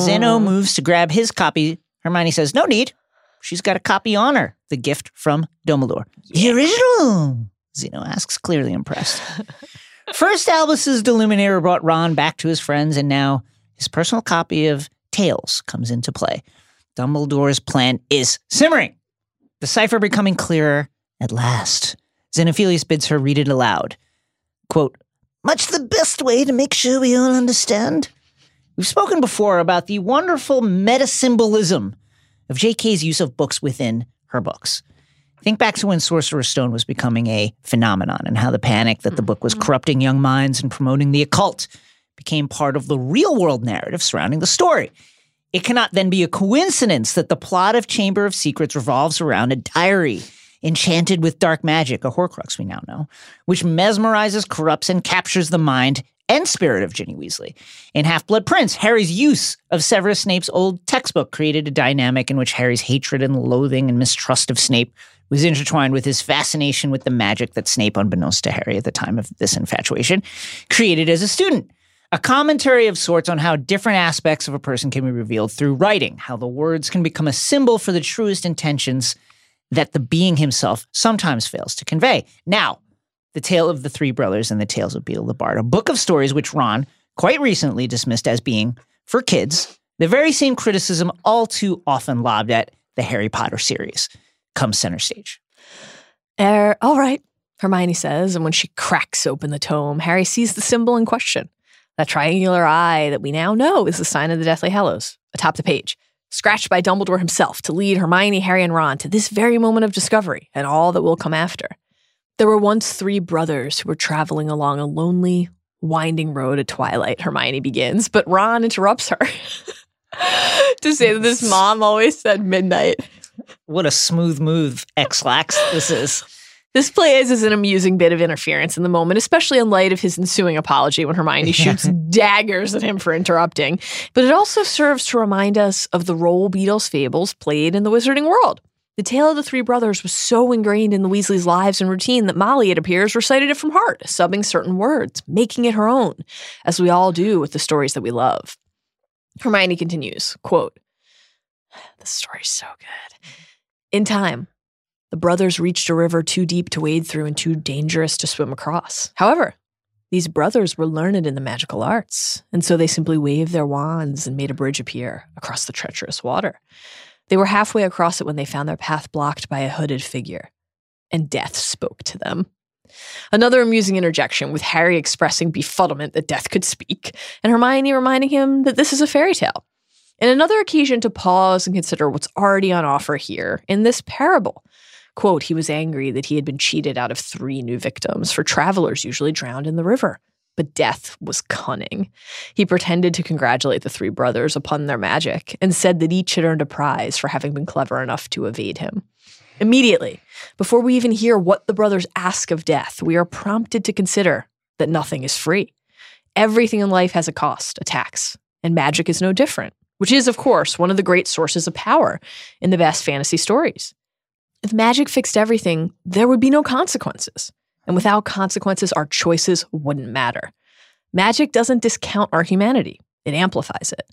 Zeno moves to grab his copy. Hermione says, no need. She's got a copy on her. The gift from Dumbledore. Yeah. The original, Zeno asks, clearly impressed. First, Albus's Deluminator brought Ron back to his friends, and now his personal copy of Tales comes into play. Dumbledore's plan is simmering. The cipher becoming clearer at last. Xenophilius bids her read it aloud. Quote, much the best way to make sure we all understand. We've spoken before about the wonderful meta-symbolism of J.K.'s use of books within her books. Think back to when Sorcerer's Stone was becoming a phenomenon and how the panic that the book was corrupting young minds and promoting the occult became part of the real-world narrative surrounding the story. It cannot then be a coincidence that the plot of Chamber of Secrets revolves around a diary enchanted with dark magic, a Horcrux we now know, which mesmerizes, corrupts, and captures the mind and spirit of Ginny Weasley. In Half-Blood Prince, Harry's use of Severus Snape's old textbook created a dynamic in which Harry's hatred and loathing and mistrust of Snape was intertwined with his fascination with the magic that Snape, unbeknownst to Harry at the time of this infatuation, created as a student. A commentary of sorts on how different aspects of a person can be revealed through writing, how the words can become a symbol for the truest intentions that the being himself sometimes fails to convey. Now, The Tale of the Three Brothers and the Tales of Beedle the Bard, a book of stories which Ron quite recently dismissed as being for kids, the very same criticism all too often lobbed at the Harry Potter series comes center stage. All right, Hermione says, and when she cracks open the tome, Harry sees the symbol in question. That triangular eye that we now know is the sign of the Deathly Hallows, atop the page, scratched by Dumbledore himself to lead Hermione, Harry, and Ron to this very moment of discovery and all that will come after. There were once three brothers who were traveling along a lonely, winding road at twilight, Hermione begins, but Ron interrupts her. to say that his mom always said midnight. What a smooth move, X-Lax, this is. This play is an amusing bit of interference in the moment, especially in light of his ensuing apology when Hermione shoots daggers at him for interrupting. But it also serves to remind us of the role Beatles fables played in the wizarding world. The tale of the three brothers was so ingrained in the Weasleys' lives and routine that Molly, it appears, recited it from heart, subbing certain words, making it her own, as we all do with the stories that we love. Hermione continues, quote, "This story's so good. In time, the brothers reached a river too deep to wade through and too dangerous to swim across. However, these brothers were learned in the magical arts, and so they simply waved their wands and made a bridge appear across the treacherous water. They were halfway across it when they found their path blocked by a hooded figure, and Death spoke to them." Another amusing interjection, with Harry expressing befuddlement that Death could speak, and Hermione reminding him that this is a fairy tale. And another occasion to pause and consider what's already on offer here in this parable. Quote, "He was angry that he had been cheated out of 3 new victims, for travelers usually drowned in the river. But Death was cunning. He pretended to congratulate the three brothers upon their magic and said that each had earned a prize for having been clever enough to evade him." Immediately, before we even hear what the brothers ask of Death, we are prompted to consider that nothing is free. Everything in life has a cost, a tax, and magic is no different, which is, of course, one of the great sources of power in the best fantasy stories. If magic fixed everything, there would be no consequences. And without consequences, our choices wouldn't matter. Magic doesn't discount our humanity. It amplifies it.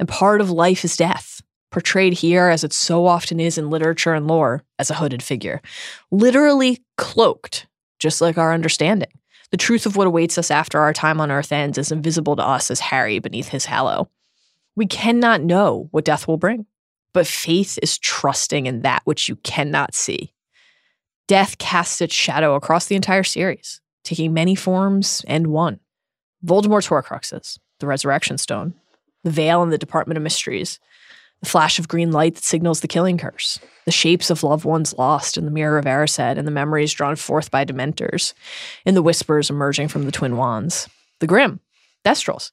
And part of life is Death, portrayed here, as it so often is in literature and lore, as a hooded figure, literally cloaked, just like our understanding. The truth of what awaits us after our time on Earth ends is invisible to us as Harry beneath his hallow. We cannot know what death will bring, but faith is trusting in that which you cannot see. Death casts its shadow across the entire series, taking many forms and one. Voldemort's Horcruxes, the Resurrection Stone, the Veil in the Department of Mysteries, the flash of green light that signals the killing curse, the shapes of loved ones lost in the Mirror of Erised and the memories drawn forth by Dementors, and the whispers emerging from the Twin Wands, the Grimm, Thestrals,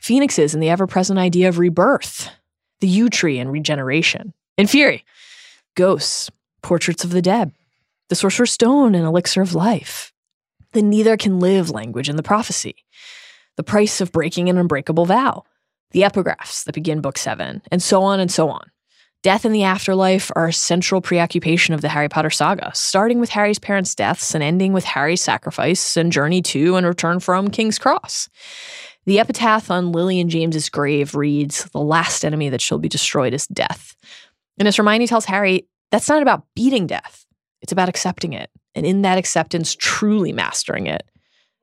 Phoenixes and the ever-present idea of rebirth, the Yew Tree and regeneration, and Fury, ghosts, portraits of the dead, the Sorcerer's Stone and Elixir of Life, the Neither Can Live language in the prophecy, the price of breaking an unbreakable vow, the epigraphs that begin Book 7, and so on and so on. Death and the afterlife are a central preoccupation of the Harry Potter saga, starting with Harry's parents' deaths and ending with Harry's sacrifice and journey to and return from King's Cross. The epitaph on Lily and James's grave reads, "The last enemy that shall be destroyed is death." And as Hermione tells Harry, that's not about beating death. It's about accepting it, and in that acceptance, truly mastering it.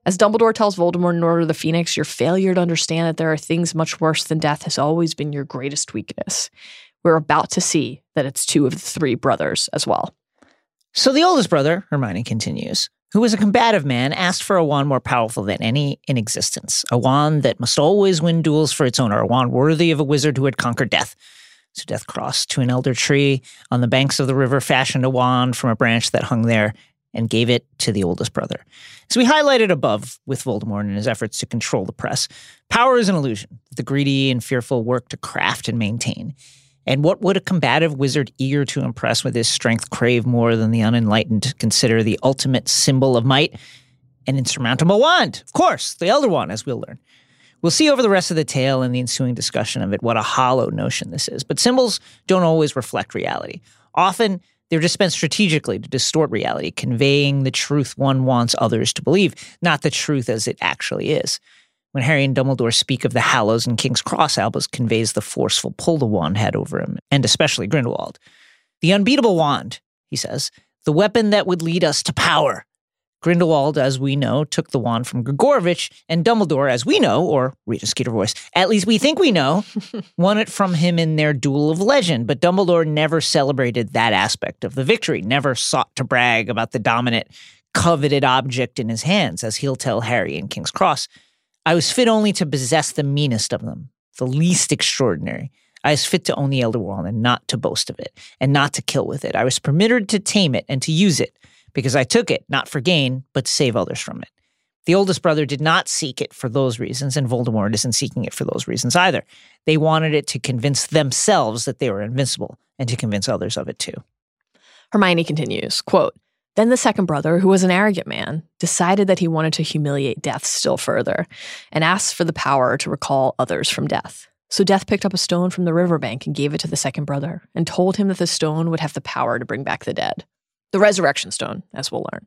As Dumbledore tells Voldemort in Order of the Phoenix, your failure to understand that there are things much worse than death has always been your greatest weakness. We're about to see that it's 2 of the 3 brothers as well. So the oldest brother, Hermione continues, who was a combative man, asked for a wand more powerful than any in existence, a wand that must always win duels for its owner, a wand worthy of a wizard who had conquered death. So Death crossed to an elder tree on the banks of the river, fashioned a wand from a branch that hung there, and gave it to the oldest brother. As we highlighted above with Voldemort and his efforts to control the press, power is an illusion that the greedy and fearful work to craft and maintain. And what would a combative wizard eager to impress with his strength crave more than the unenlightened consider the ultimate symbol of might? An insurmountable wand, of course, the elder wand, as we'll learn. We'll see over the rest of the tale and the ensuing discussion of it what a hollow notion this is. But symbols don't always reflect reality. Often, they're dispensed strategically to distort reality, conveying the truth one wants others to believe, not the truth as it actually is. When Harry and Dumbledore speak of the Hallows and King's Cross, Albus conveys the forceful pull the wand had over him, and especially Grindelwald. "The unbeatable wand," he says, "the weapon that would lead us to power." Grindelwald, as we know, took the wand from Gregorovitch, and Dumbledore, as we know, or read a Skeeter voice, at least we think we know, won it from him in their Duel of Legend. But Dumbledore never celebrated that aspect of the victory, never sought to brag about the dominant, coveted object in his hands, as he'll tell Harry in King's Cross. "I was fit only to possess the meanest of them, the least extraordinary. I was fit to own the Elder Wand and not to boast of it, and not to kill with it. I was permitted to tame it and to use it, because I took it, not for gain, but to save others from it. The oldest brother did not seek it for those reasons, and Voldemort isn't seeking it for those reasons either. They wanted it to convince themselves that they were invincible and to convince others of it too. Hermione continues, quote, "Then the second brother, who was an arrogant man, decided that he wanted to humiliate Death still further and asked for the power to recall others from Death. So Death picked up a stone from the riverbank and gave it to the second brother and told him that the stone would have the power to bring back the dead. The resurrection stone, as we'll learn.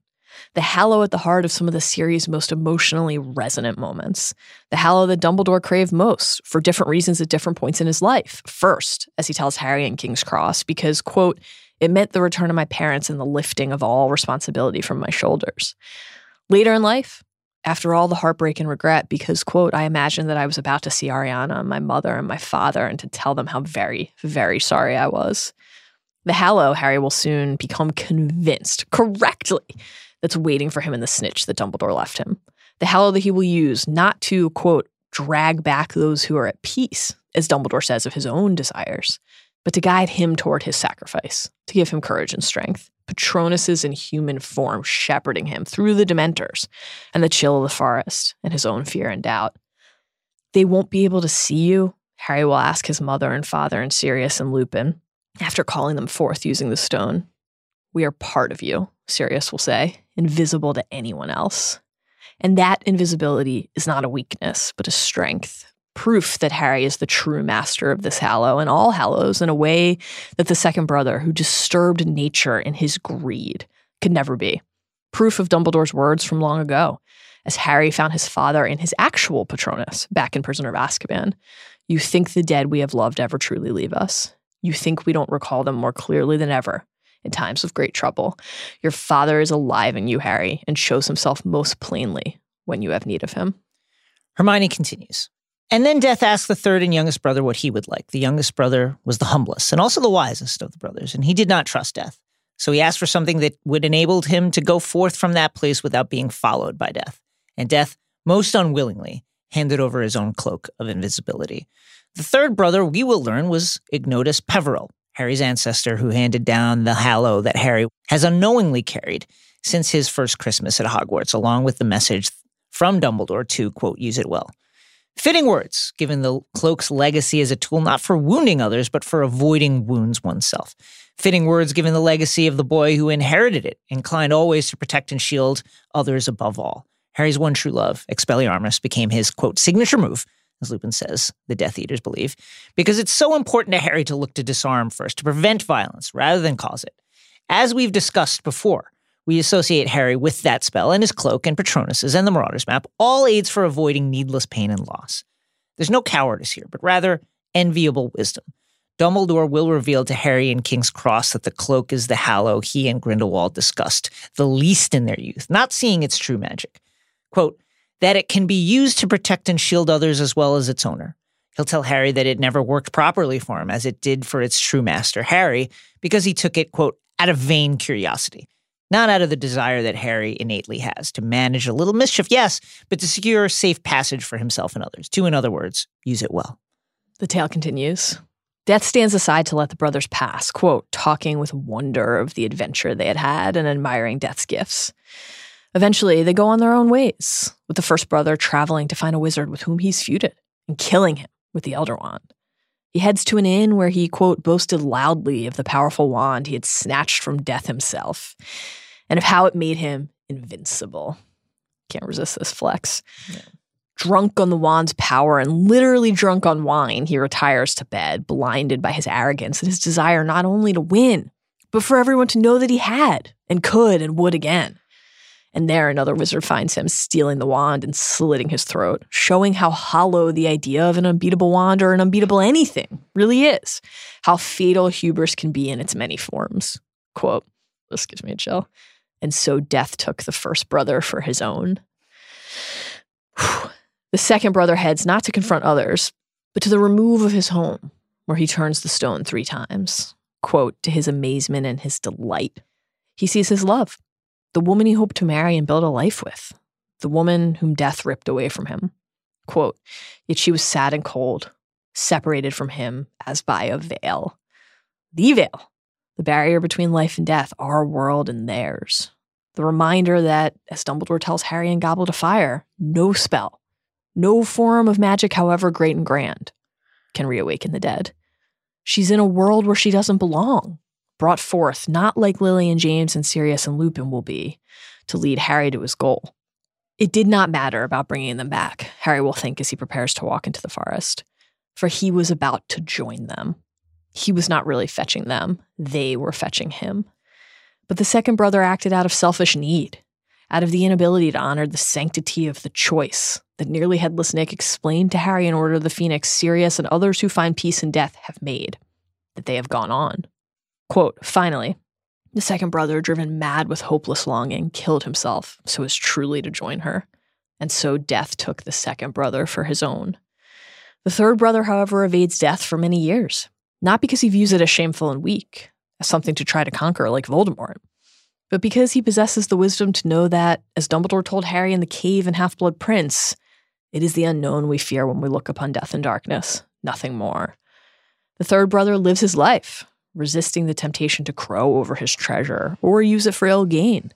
The hallow at the heart of some of the series' most emotionally resonant moments. The hallow that Dumbledore craved most, for different reasons at different points in his life. First, as he tells Harry in King's Cross, because, quote, it meant the return of my parents and the lifting of all responsibility from my shoulders. Later in life, after all the heartbreak and regret, because, quote, I imagined that I was about to see Ariana, my mother, and my father, and to tell them how very, very sorry I was. The hallow, Harry will soon become convinced, correctly, that's waiting for him in the snitch that Dumbledore left him. The hallow that he will use not to, quote, drag back those who are at peace, as Dumbledore says of his own desires, but to guide him toward his sacrifice, to give him courage and strength. Patronus is in human form, shepherding him through the Dementors and the chill of the forest and his own fear and doubt. They won't be able to see you, Harry will ask his mother and father and Sirius and Lupin, after calling them forth using the stone. We are part of you, Sirius will say, invisible to anyone else. And that invisibility is not a weakness, but a strength. Proof that Harry is the true master of this hallow and all hallows in a way that the second brother, who disturbed nature in his greed, could never be. Proof of Dumbledore's words from long ago, as Harry found his father and his actual Patronus back in Prisoner of Azkaban. You think the dead we have loved ever truly leave us. You think we don't recall them more clearly than ever. In times of great trouble, your father is alive in you, Harry, and shows himself most plainly when you have need of him. Hermione continues. And then Death asked the third and youngest brother what he would like. The youngest brother was the humblest and also the wisest of the brothers, and he did not trust Death. So he asked for something that would enable him to go forth from that place without being followed by Death. And Death, most unwillingly, handed over his own cloak of invisibility. The third brother, we will learn, was Ignotus Peverell, Harry's ancestor who handed down the hallow that Harry has unknowingly carried since his first Christmas at Hogwarts, along with the message from Dumbledore to, quote, use it well. Fitting words, given the cloak's legacy as a tool not for wounding others, but for avoiding wounds oneself. Fitting words, given the legacy of the boy who inherited it, inclined always to protect and shield others above all. Harry's one true love, Expelliarmus, became his, quote, signature move, as Lupin says, the Death Eaters believe, because it's so important to Harry to look to disarm first, to prevent violence rather than cause it. As we've discussed before, we associate Harry with that spell and his cloak and Patronuses and the Marauder's Map, all aids for avoiding needless pain and loss. There's no cowardice here, but rather enviable wisdom. Dumbledore will reveal to Harry in King's Cross that the cloak is the hallow he and Grindelwald discussed, the least in their youth, not seeing its true magic. Quote, that it can be used to protect and shield others as well as its owner. He'll tell Harry that it never worked properly for him as it did for its true master, Harry, because he took it, quote, out of vain curiosity, not out of the desire that Harry innately has to manage a little mischief, yes, but to secure safe passage for himself and others. To, in other words, use it well. The tale continues. Death stands aside to let the brothers pass, quote, talking with wonder of the adventure they had had and admiring Death's gifts. Eventually, they go on their own ways, with the first brother traveling to find a wizard with whom he's feuded and killing him with the Elder Wand. He heads to an inn where he, quote, boasted loudly of the powerful wand he had snatched from Death himself and of how it made him invincible. Can't resist this flex. Yeah. Drunk on the wand's power and literally drunk on wine, he retires to bed, blinded by his arrogance and his desire not only to win, but for everyone to know that he had and could and would again. And there another wizard finds him, stealing the wand and slitting his throat, showing how hollow the idea of an unbeatable wand or an unbeatable anything really is, how fatal hubris can be in its many forms. Quote, this gives me a chill. And so Death took the first brother for his own. Whew. The second brother heads not to confront others, but to the remove of his home, where he turns the stone 3 times. Quote, to his amazement and his delight, he sees his love. The woman he hoped to marry and build a life with. The woman whom Death ripped away from him. Quote, yet she was sad and cold, separated from him as by a veil. The veil, the barrier between life and death, our world and theirs. The reminder that, as Dumbledore tells Harry in Goblet of Fire, no spell, no form of magic, however great and grand, can reawaken the dead. She's in a world where she doesn't belong, brought forth not like Lily and James and Sirius and Lupin will be, to lead Harry to his goal. It did not matter about bringing them back, Harry will think as he prepares to walk into the forest, for he was about to join them. He was not really fetching them. They were fetching him. But the second brother acted out of selfish need, out of the inability to honor the sanctity of the choice that nearly headless Nick explained to Harry in Order of the Phoenix, Sirius and others who find peace in death have made, that they have gone on. Quote, finally, the second brother, driven mad with hopeless longing, killed himself so as truly to join her, and so death took the second brother for his own. The third brother, however, evades death for many years, not because he views it as shameful and weak, as something to try to conquer like Voldemort, but because he possesses the wisdom to know that, as Dumbledore told Harry in the cave in Half-Blood Prince, it is the unknown we fear when we look upon death and darkness, nothing more. The third brother lives his life, resisting the temptation to crow over his treasure or use it for ill gain.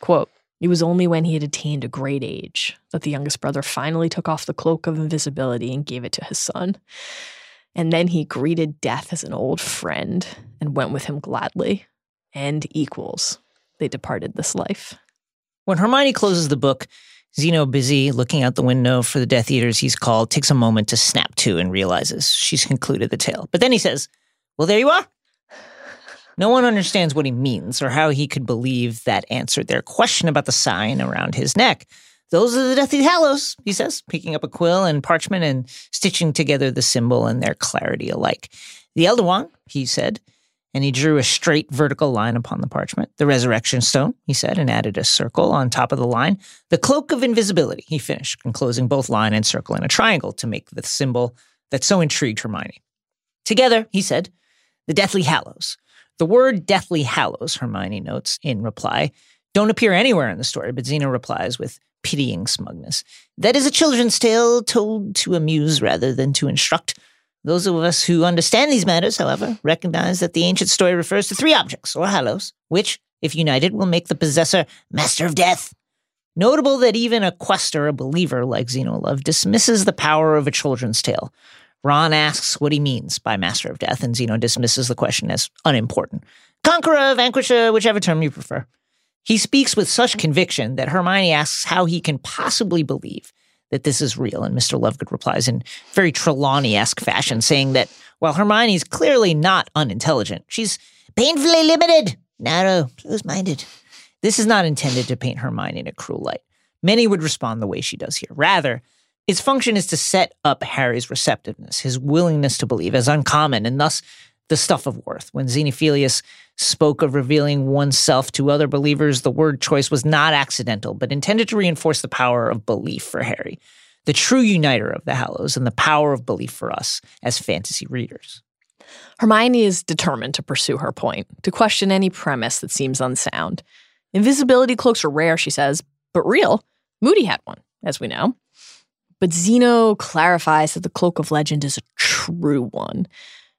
Quote, it was only when he had attained a great age that the youngest brother finally took off the cloak of invisibility and gave it to his son. And then he greeted death as an old friend and went with him gladly. And equals, they departed this life. When Hermione closes the book, Zeno, busy looking out the window for the Death Eaters he's called, takes a moment to snap to and realizes she's concluded the tale. But then he says, well, there you are. No one understands what he means or how he could believe that answered their question about the sign around his neck. Those are the Deathly Hallows, he says, picking up a quill and parchment and stitching together the symbol and their clarity alike. The Elder Wand, he said, and he drew a straight vertical line upon the parchment. The Resurrection Stone, he said, and added a circle on top of the line. The Cloak of Invisibility, he finished, enclosing both line and circle in a triangle to make the symbol that so intrigued Hermione. Together, he said, the Deathly Hallows. The word Deathly Hallows, Hermione notes in reply, don't appear anywhere in the story, but Zeno replies with pitying smugness. That is a children's tale told to amuse rather than to instruct. Those of us who understand these matters, however, recognize that the ancient story refers to three objects, or hallows, which, if united, will make the possessor master of death. Notable that even a quester, a believer like Zeno Love, dismisses the power of a children's tale. Ron asks what he means by master of death, and Zeno dismisses the question as unimportant. Conqueror, vanquisher, whichever term you prefer. He speaks with such conviction that Hermione asks how he can possibly believe that this is real, and Mr. Lovegood replies in very Trelawney-esque fashion, saying that while Hermione's clearly not unintelligent, she's painfully limited, narrow, close-minded. This is not intended to paint Hermione in a cruel light. Many would respond the way she does here. Rather, its function is to set up Harry's receptiveness, his willingness to believe, as uncommon, and thus the stuff of worth. When Xenophilius spoke of revealing oneself to other believers, the word choice was not accidental, but intended to reinforce the power of belief for Harry, the true uniter of the Hallows, and the power of belief for us as fantasy readers. Hermione is determined to pursue her point, to question any premise that seems unsound. Invisibility cloaks are rare, she says, but real. Moody had one, as we know. But Zeno clarifies that the cloak of legend is a true one.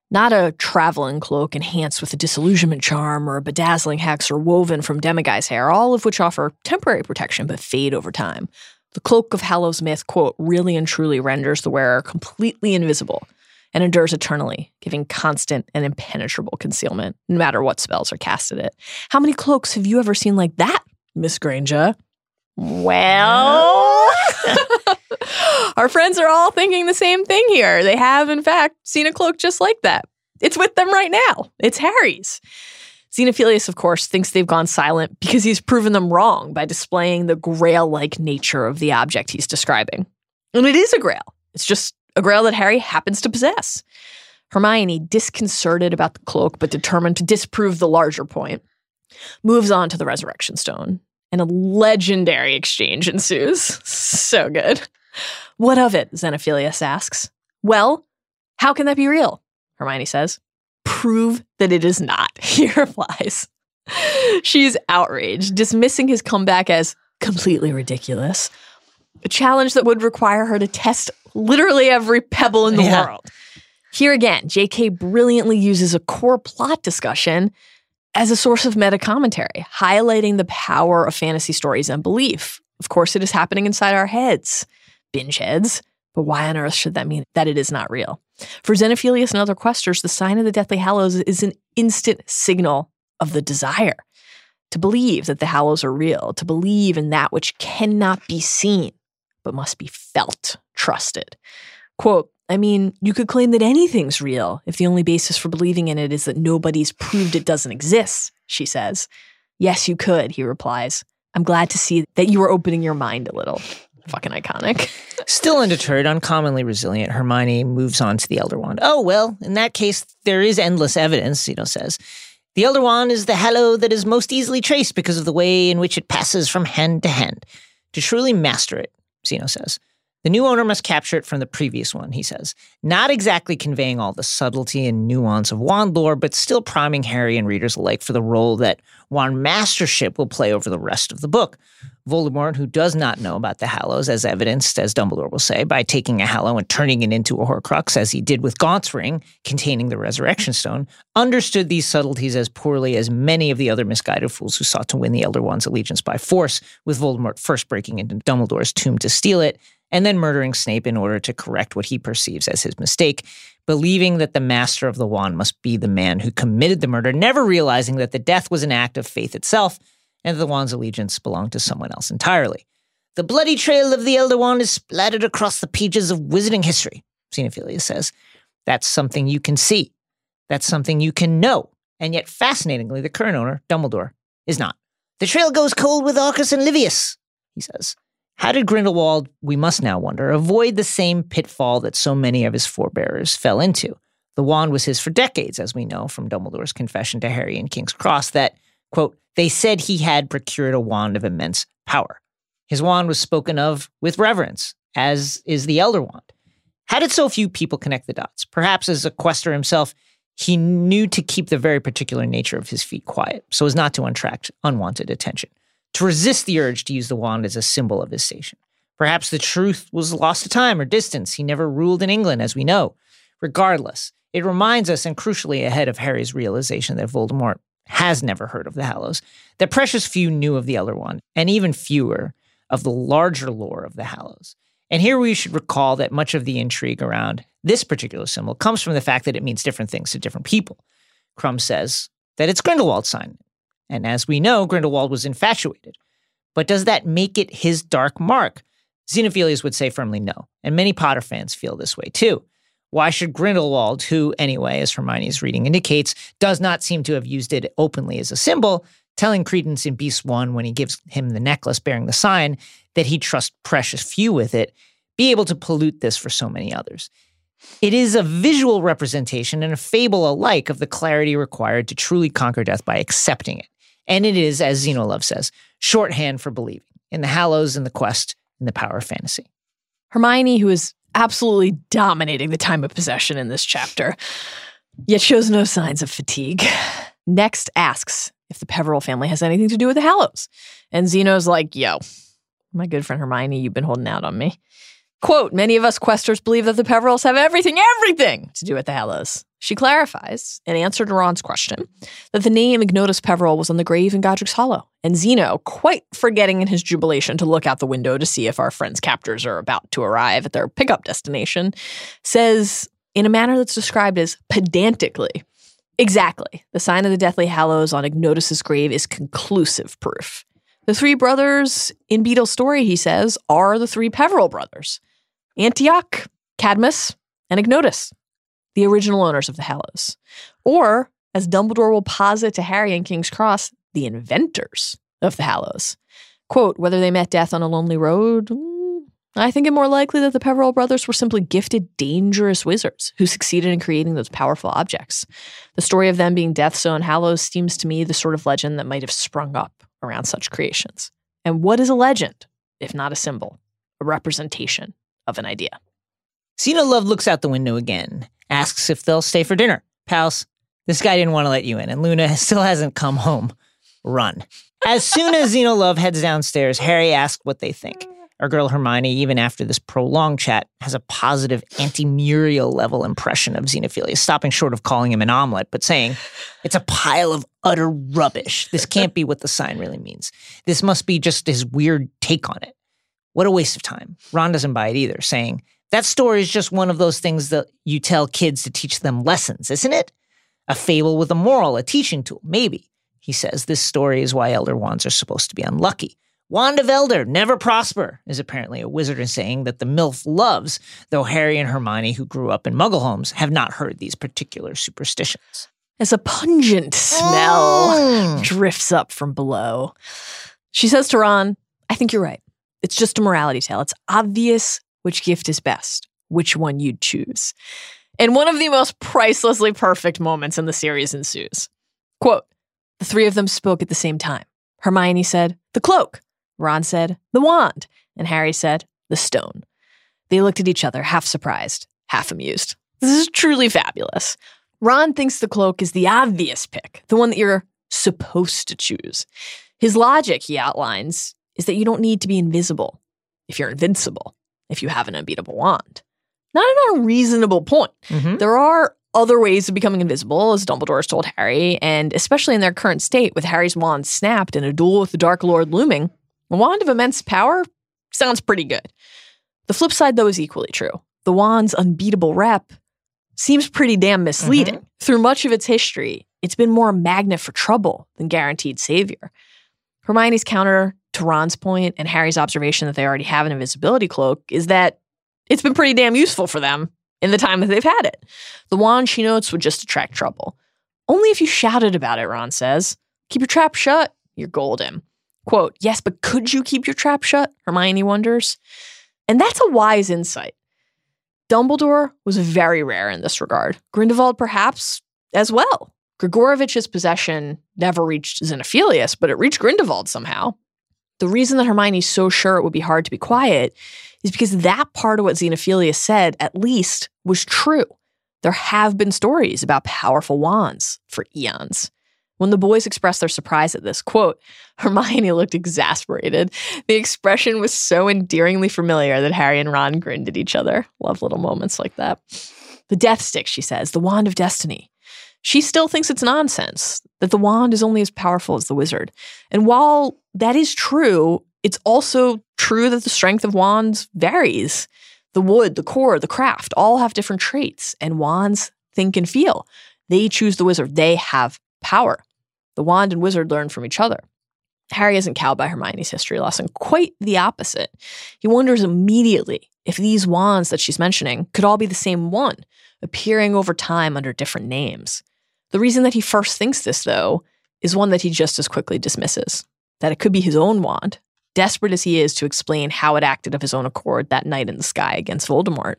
Not a traveling cloak enhanced with a disillusionment charm or a bedazzling hex or woven from demiguy's hair, all of which offer temporary protection but fade over time. The cloak of Hallows myth, quote, really and truly renders the wearer completely invisible and endures eternally, giving constant and impenetrable concealment, no matter what spells are cast at it. How many cloaks have you ever seen like that, Miss Granger? Well, our friends are all thinking the same thing here. They have, in fact, seen a cloak just like that. It's with them right now. It's Harry's. Xenophilius, of course, thinks they've gone silent because he's proven them wrong by displaying the grail-like nature of the object he's describing. And it is a grail. It's just a grail that Harry happens to possess. Hermione, disconcerted about the cloak but determined to disprove the larger point, moves on to the Resurrection Stone. And a legendary exchange ensues. So good. What of it? Xenophilius asks. Well, how can that be real? Hermione says. Prove that it is not, he replies. She's outraged, dismissing his comeback as completely ridiculous. A challenge that would require her to test literally every pebble in the world. Here again, JK brilliantly uses a core plot discussion as a source of meta-commentary, highlighting the power of fantasy stories and belief. Of course, it is happening inside our heads, binge heads, but why on earth should that mean that it is not real? For Xenophilius and other questers, the sign of the Deathly Hallows is an instant signal of the desire to believe that the Hallows are real, to believe in that which cannot be seen, but must be felt, trusted. Quote, I mean, you could claim that anything's real if the only basis for believing in it is that nobody's proved it doesn't exist, she says. Yes, you could, he replies. I'm glad to see that you are opening your mind a little. Fucking iconic. Still undeterred, uncommonly resilient, Hermione moves on to the Elder Wand. Oh, well, in that case, there is endless evidence, Zeno says. The Elder Wand is the hallow that is most easily traced because of the way in which it passes from hand to hand. To truly master it, Zeno says, the new owner must capture it from the previous one, he says. Not exactly conveying all the subtlety and nuance of wand lore, but still priming Harry and readers alike for the role that wand mastership will play over the rest of the book. Voldemort, who does not know about the Hallows, as evidenced, as Dumbledore will say, by taking a Hallow and turning it into a Horcrux, as he did with Gaunt's ring, containing the Resurrection Stone, understood these subtleties as poorly as many of the other misguided fools who sought to win the Elder Wand's allegiance by force, with Voldemort first breaking into Dumbledore's tomb to steal it, and then murdering Snape in order to correct what he perceives as his mistake, believing that the master of the wand must be the man who committed the murder, never realizing that the death was an act of faith itself, and that the wand's allegiance belonged to someone else entirely. The bloody trail of the Elder Wand is splattered across the pages of wizarding history, Xenophilius says. That's something you can see. That's something you can know. And yet, fascinatingly, the current owner, Dumbledore, is not. The trail goes cold with Arcus and Livius, he says. How did Grindelwald, we must now wonder, avoid the same pitfall that so many of his forebears fell into? The wand was his for decades, as we know from Dumbledore's confession to Harry in King's Cross that, quote, they said he had procured a wand of immense power. His wand was spoken of with reverence, as is the Elder Wand. How did so few people connect the dots? Perhaps as a quester himself, he knew to keep the very particular nature of his feat quiet, so as not to attract unwanted attention, to resist the urge to use the wand as a symbol of his station. Perhaps the truth was lost to time or distance. He never ruled in England, as we know. Regardless, it reminds us, and crucially ahead of Harry's realization that Voldemort has never heard of the Hallows, that precious few knew of the Elder Wand, and even fewer of the larger lore of the Hallows. And here we should recall that much of the intrigue around this particular symbol comes from the fact that it means different things to different people. Crumb says that it's Grindelwald's sign. And as we know, Grindelwald was infatuated. But does that make it his dark mark? Xenophilius would say firmly no, and many Potter fans feel this way too. Why should Grindelwald, who anyway, as Hermione's reading indicates, does not seem to have used it openly as a symbol, telling Credence in Beast 1 when he gives him the necklace bearing the sign that he trusts precious few with it, be able to pollute this for so many others? It is a visual representation and a fable alike of the clarity required to truly conquer death by accepting it. And it is, as Zeno Love says, shorthand for believing in the Hallows and the quest and the power of fantasy. Hermione, who is absolutely dominating the time of possession in this chapter, yet shows no signs of fatigue, next asks if the Peverell family has anything to do with the Hallows. And Zeno's like, yo, my good friend Hermione, you've been holding out on me. Quote, many of us questers believe that the Peverells have everything to do with the Hallows. She clarifies, in answer to Ron's question, that the name Ignotus Peverell was on the grave in Godric's Hollow, and Zeno, quite forgetting in his jubilation to look out the window to see if our friend's captors are about to arrive at their pickup destination, says, in a manner that's described as pedantically, exactly, the sign of the Deathly Hallows on Ignotus's grave is conclusive proof. The three brothers in Beetle's story, he says, are the three Peverell brothers, Antioch, Cadmus, and Ignotus, the original owners of the Hallows. Or, as Dumbledore will posit to Harry in King's Cross, the inventors of the Hallows. Quote, whether they met death on a lonely road, I think it more likely that the Peverell brothers were simply gifted, dangerous wizards who succeeded in creating those powerful objects. The story of them being Death's own Hallows seems to me the sort of legend that might have sprung up around such creations. And what is a legend, if not a symbol, a representation of an idea? Zeno Love looks out the window again, asks if they'll stay for dinner. Pals, this guy didn't want to let you in, and Luna still hasn't come home. Run. As soon as Zeno Love heads downstairs, Harry asks what they think. Our girl Hermione, even after this prolonged chat, has a positive anti-Muriel level impression of Xenophilius, stopping short of calling him an omelet, but saying, it's a pile of utter rubbish. This can't be what the sign really means. This must be just his weird take on it. What a waste of time. Ron doesn't buy it either, saying, that story is just one of those things that you tell kids to teach them lessons, isn't it? A fable with a moral, a teaching tool, maybe. He says, this story is why Elder Wands are supposed to be unlucky. Wand of Elder, never prosper, is apparently a wizard and saying that the MILF loves, though Harry and Hermione, who grew up in Muggle homes, have not heard these particular superstitions. As a pungent smell drifts up from below, she says to Ron, I think you're right. It's just a morality tale. It's obvious which gift is best, which one you'd choose. And one of the most pricelessly perfect moments in the series ensues. Quote, the three of them spoke at the same time. Hermione said, the cloak. Ron said, the wand. And Harry said, the stone. They looked at each other, half surprised, half amused. This is truly fabulous. Ron thinks the cloak is the obvious pick, the one that you're supposed to choose. His logic, he outlines, is that you don't need to be invisible if you're invincible, if you have an unbeatable wand. Not an unreasonable point. Mm-hmm. There are other ways of becoming invisible, as Dumbledore has told Harry, and especially in their current state, with Harry's wand snapped and a duel with the Dark Lord looming, a wand of immense power sounds pretty good. The flip side, though, is equally true. The wand's unbeatable rep seems pretty damn misleading. Mm-hmm. Through much of its history, it's been more a magnet for trouble than guaranteed savior. Hermione's counter to Ron's point and Harry's observation that they already have an invisibility cloak is that it's been pretty damn useful for them in the time that they've had it. The wand, she notes, would just attract trouble. Only if you shouted about it, Ron says. Keep your trap shut, you're golden. Quote, yes, but could you keep your trap shut? Hermione wonders. And that's a wise insight. Dumbledore was very rare in this regard. Grindelwald, perhaps, as well. Gregorovich's possession never reached Xenophilius, but it reached Grindelwald somehow. The reason that Hermione's so sure it would be hard to be quiet is because that part of what Xenophilius said, at least, was true. There have been stories about powerful wands for eons. When the boys expressed their surprise at this, quote, Hermione looked exasperated. The expression was so endearingly familiar that Harry and Ron grinned at each other. Love little moments like that. The death stick, she says, the wand of destiny. She still thinks it's nonsense, that the wand is only as powerful as the wizard. And while that is true, it's also true that the strength of wands varies. The wood, the core, the craft all have different traits, and wands think and feel. They choose the wizard. They have power. The wand and wizard learn from each other. Harry isn't cowed by Hermione's history lesson, quite the opposite. He wonders immediately if these wands that she's mentioning could all be the same one, appearing over time under different names. The reason that he first thinks this, though, is one that he just as quickly dismisses, that it could be his own wand, desperate as he is to explain how it acted of his own accord that night in the sky against Voldemort.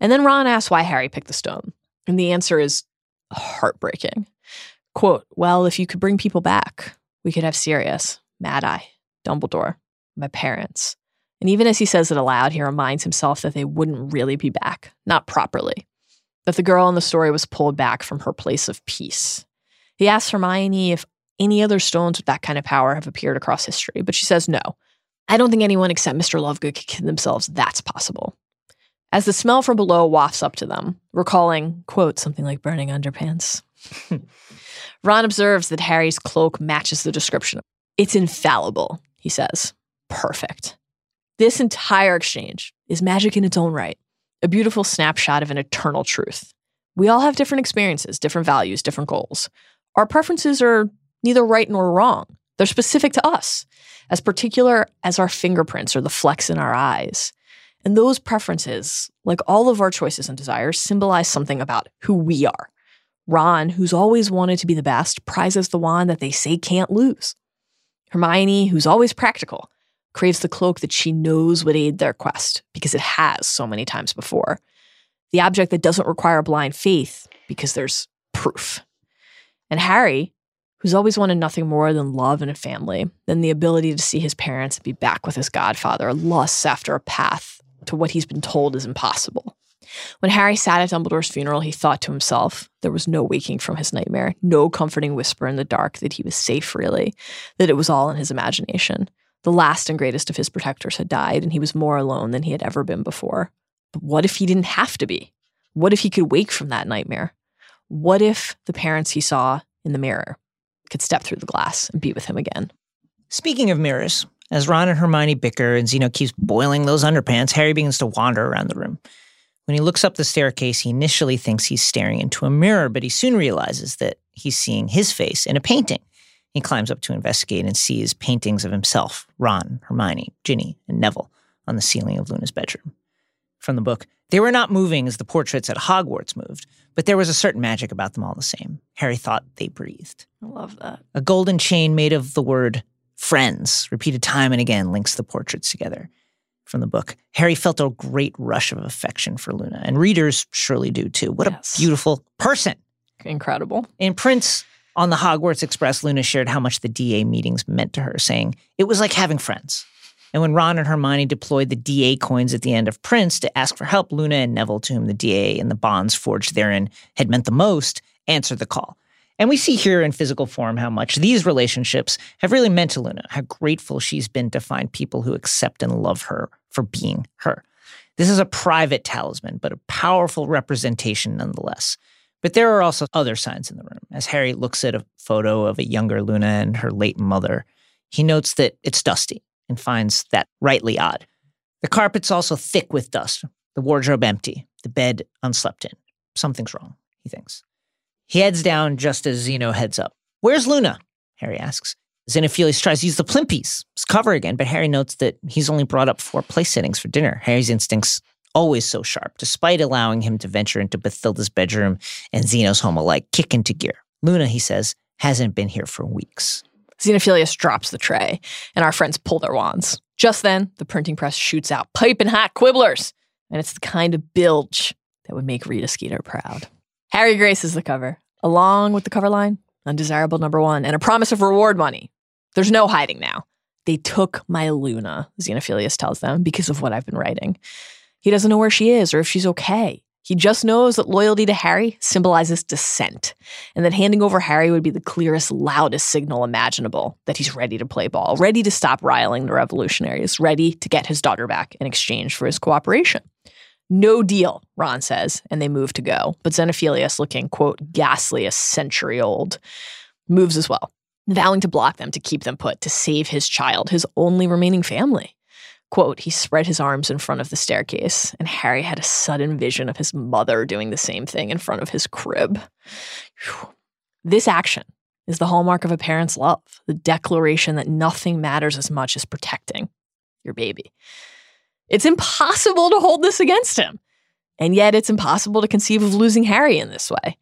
And then Ron asks why Harry picked the stone, and the answer is heartbreaking. Quote, well, if you could bring people back, we could have Sirius, Mad-Eye, Dumbledore, my parents. And even as he says it aloud, he reminds himself that they wouldn't really be back, not properly, that the girl in the story was pulled back from her place of peace. He asks Hermione if any other stones with that kind of power have appeared across history, but she says no. I don't think anyone except Mr. Lovegood could kid themselves that's possible. As the smell from below wafts up to them, recalling, quote, something like burning underpants. Ron observes that Harry's cloak matches the description. It's infallible, he says. Perfect. This entire exchange is magic in its own right, a beautiful snapshot of an eternal truth. We all have different experiences, different values, different goals. Our preferences are neither right nor wrong. They're specific to us, as particular as our fingerprints or the flecks in our eyes. And those preferences, like all of our choices and desires, symbolize something about who we are. Ron, who's always wanted to be the best, prizes the wand that they say can't lose. Hermione, who's always practical, craves the cloak that she knows would aid their quest because it has so many times before. The object that doesn't require blind faith because there's proof. And Harry, who's always wanted nothing more than love and a family, than the ability to see his parents and be back with his godfather, lusts after a path to what he's been told is impossible. When Harry sat at Dumbledore's funeral, he thought to himself, there was no waking from his nightmare, no comforting whisper in the dark that he was safe, really, that it was all in his imagination. The last and greatest of his protectors had died, and he was more alone than he had ever been before. But what if he didn't have to be? What if he could wake from that nightmare? What if the parents he saw in the mirror could step through the glass and be with him again? Speaking of mirrors, as Ron and Hermione bicker and Zeno keeps boiling those underpants, Harry begins to wander around the room. When he looks up the staircase, he initially thinks he's staring into a mirror, but he soon realizes that he's seeing his face in a painting. He climbs up to investigate and sees paintings of himself, Ron, Hermione, Ginny, and Neville on the ceiling of Luna's bedroom. From the book, they were not moving as the portraits at Hogwarts moved, but there was a certain magic about them all the same. Harry thought they breathed. I love that. A golden chain made of the word friends, repeated time and again, links the portraits together. From the book, Harry felt a great rush of affection for Luna, and readers surely do too. What a beautiful person. Incredible. In Prince on the Hogwarts Express, Luna shared how much the DA meetings meant to her, saying, it was like having friends. And when Ron and Hermione deployed the DA coins at the end of Prince to ask for help, Luna and Neville, to whom the DA and the bonds forged therein had meant the most, answered the call. And we see here in physical form how much these relationships have really meant to Luna, how grateful she's been to find people who accept and love her for being her. This is a private talisman, but a powerful representation nonetheless. But there are also other signs in the room. As Harry looks at a photo of a younger Luna and her late mother, he notes that it's dusty and finds that rightly odd. The carpet's also thick with dust, the wardrobe empty, the bed unslept in. Something's wrong, he thinks. He heads down just as Zeno heads up. Where's Luna? Harry asks. Xenophilius tries to use the plimpies, his cover again, but Harry notes that he's only brought up 4 place settings for dinner. Harry's instincts always so sharp, despite allowing him to venture into Bathilda's bedroom and Zeno's home alike, kick into gear. Luna, he says, hasn't been here for weeks. Xenophilius drops the tray, and our friends pull their wands. Just then, the printing press shoots out piping hot quibblers, and it's the kind of bilge that would make Rita Skeeter proud. Harry graces the cover, along with the cover line, undesirable number 1, and a promise of reward money. There's no hiding now. They took my Luna, Xenophilius tells them, because of what I've been writing. He doesn't know where she is or if she's okay. He just knows that loyalty to Harry symbolizes dissent, and that handing over Harry would be the clearest, loudest signal imaginable that he's ready to play ball, ready to stop riling the revolutionaries, ready to get his daughter back in exchange for his cooperation. No deal, Ron says, and they move to go. But Xenophilius, looking, quote, ghastly, a century old, moves as well, vowing to block them, to keep them put, to save his child, his only remaining family. Quote, he spread his arms in front of the staircase, and Harry had a sudden vision of his mother doing the same thing in front of his crib. Whew. This action is the hallmark of a parent's love, the declaration that nothing matters as much as protecting your baby. It's impossible to hold this against him. And yet it's impossible to conceive of losing Harry in this way.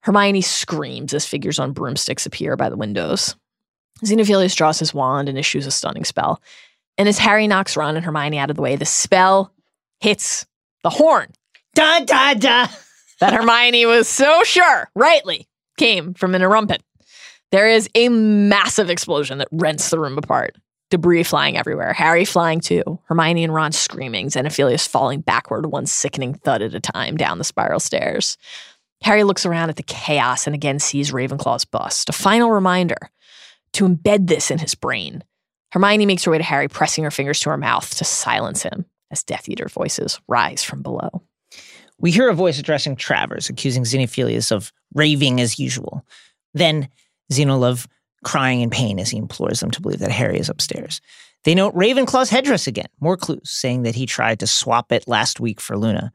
Hermione screams as figures on broomsticks appear by the windows. Xenophilius draws his wand and issues a stunning spell. And as Harry knocks Ron and Hermione out of the way, the spell hits the horn. Da, da, da. That Hermione was so sure, rightly, came from an erumpent. There is a massive explosion that rents the room apart. Debris flying everywhere, Harry flying too, Hermione and Ron screaming, Xenophilius falling backward, one sickening thud at a time down the spiral stairs. Harry looks around at the chaos and again sees Ravenclaw's bust, a final reminder to embed this in his brain. Hermione makes her way to Harry, pressing her fingers to her mouth to silence him as Death Eater voices rise from below. We hear a voice addressing Travers, accusing Xenophilius of raving as usual. Then Xenolove crying in pain as he implores them to believe that Harry is upstairs. They note Ravenclaw's headdress again, more clues, saying that he tried to swap it last week for Luna.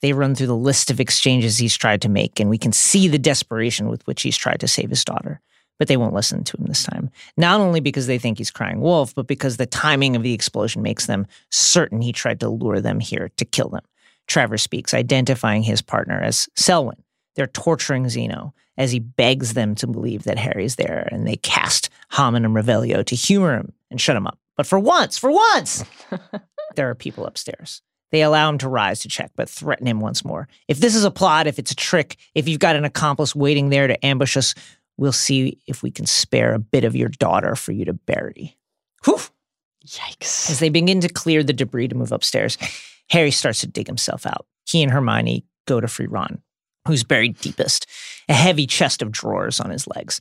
They run through the list of exchanges he's tried to make, and we can see the desperation with which he's tried to save his daughter. But they won't listen to him this time. Not only because they think he's crying wolf, but because the timing of the explosion makes them certain he tried to lure them here to kill them. Travers speaks, identifying his partner as Selwyn. They're torturing Zeno as he begs them to believe that Harry's there, and they cast hominem revelio to humor him and shut him up. But for once, there are people upstairs. They allow him to rise to check, but threaten him once more. If this is a plot, if it's a trick, if you've got an accomplice waiting there to ambush us, we'll see if we can spare a bit of your daughter for you to bury. Whew! Yikes. As they begin to clear the debris to move upstairs, Harry starts to dig himself out. He and Hermione go to free Ron, who's buried deepest, a heavy chest of drawers on his legs.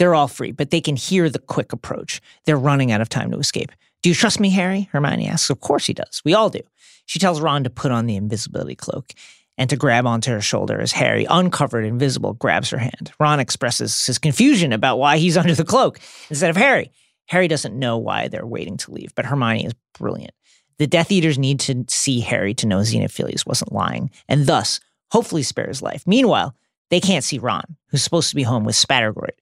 They're all free, but they can hear the quick approach. They're running out of time to escape. Do you trust me, Harry? Hermione asks. Of course he does. We all do. She tells Ron to put on the invisibility cloak and to grab onto her shoulder as Harry, uncovered and invisible, grabs her hand. Ron expresses his confusion about why he's under the cloak instead of Harry. Harry doesn't know why they're waiting to leave, but Hermione is brilliant. The Death Eaters need to see Harry to know Xenophilius wasn't lying, and thus, hopefully spare his life. Meanwhile, they can't see Ron, who's supposed to be home with Spattergory.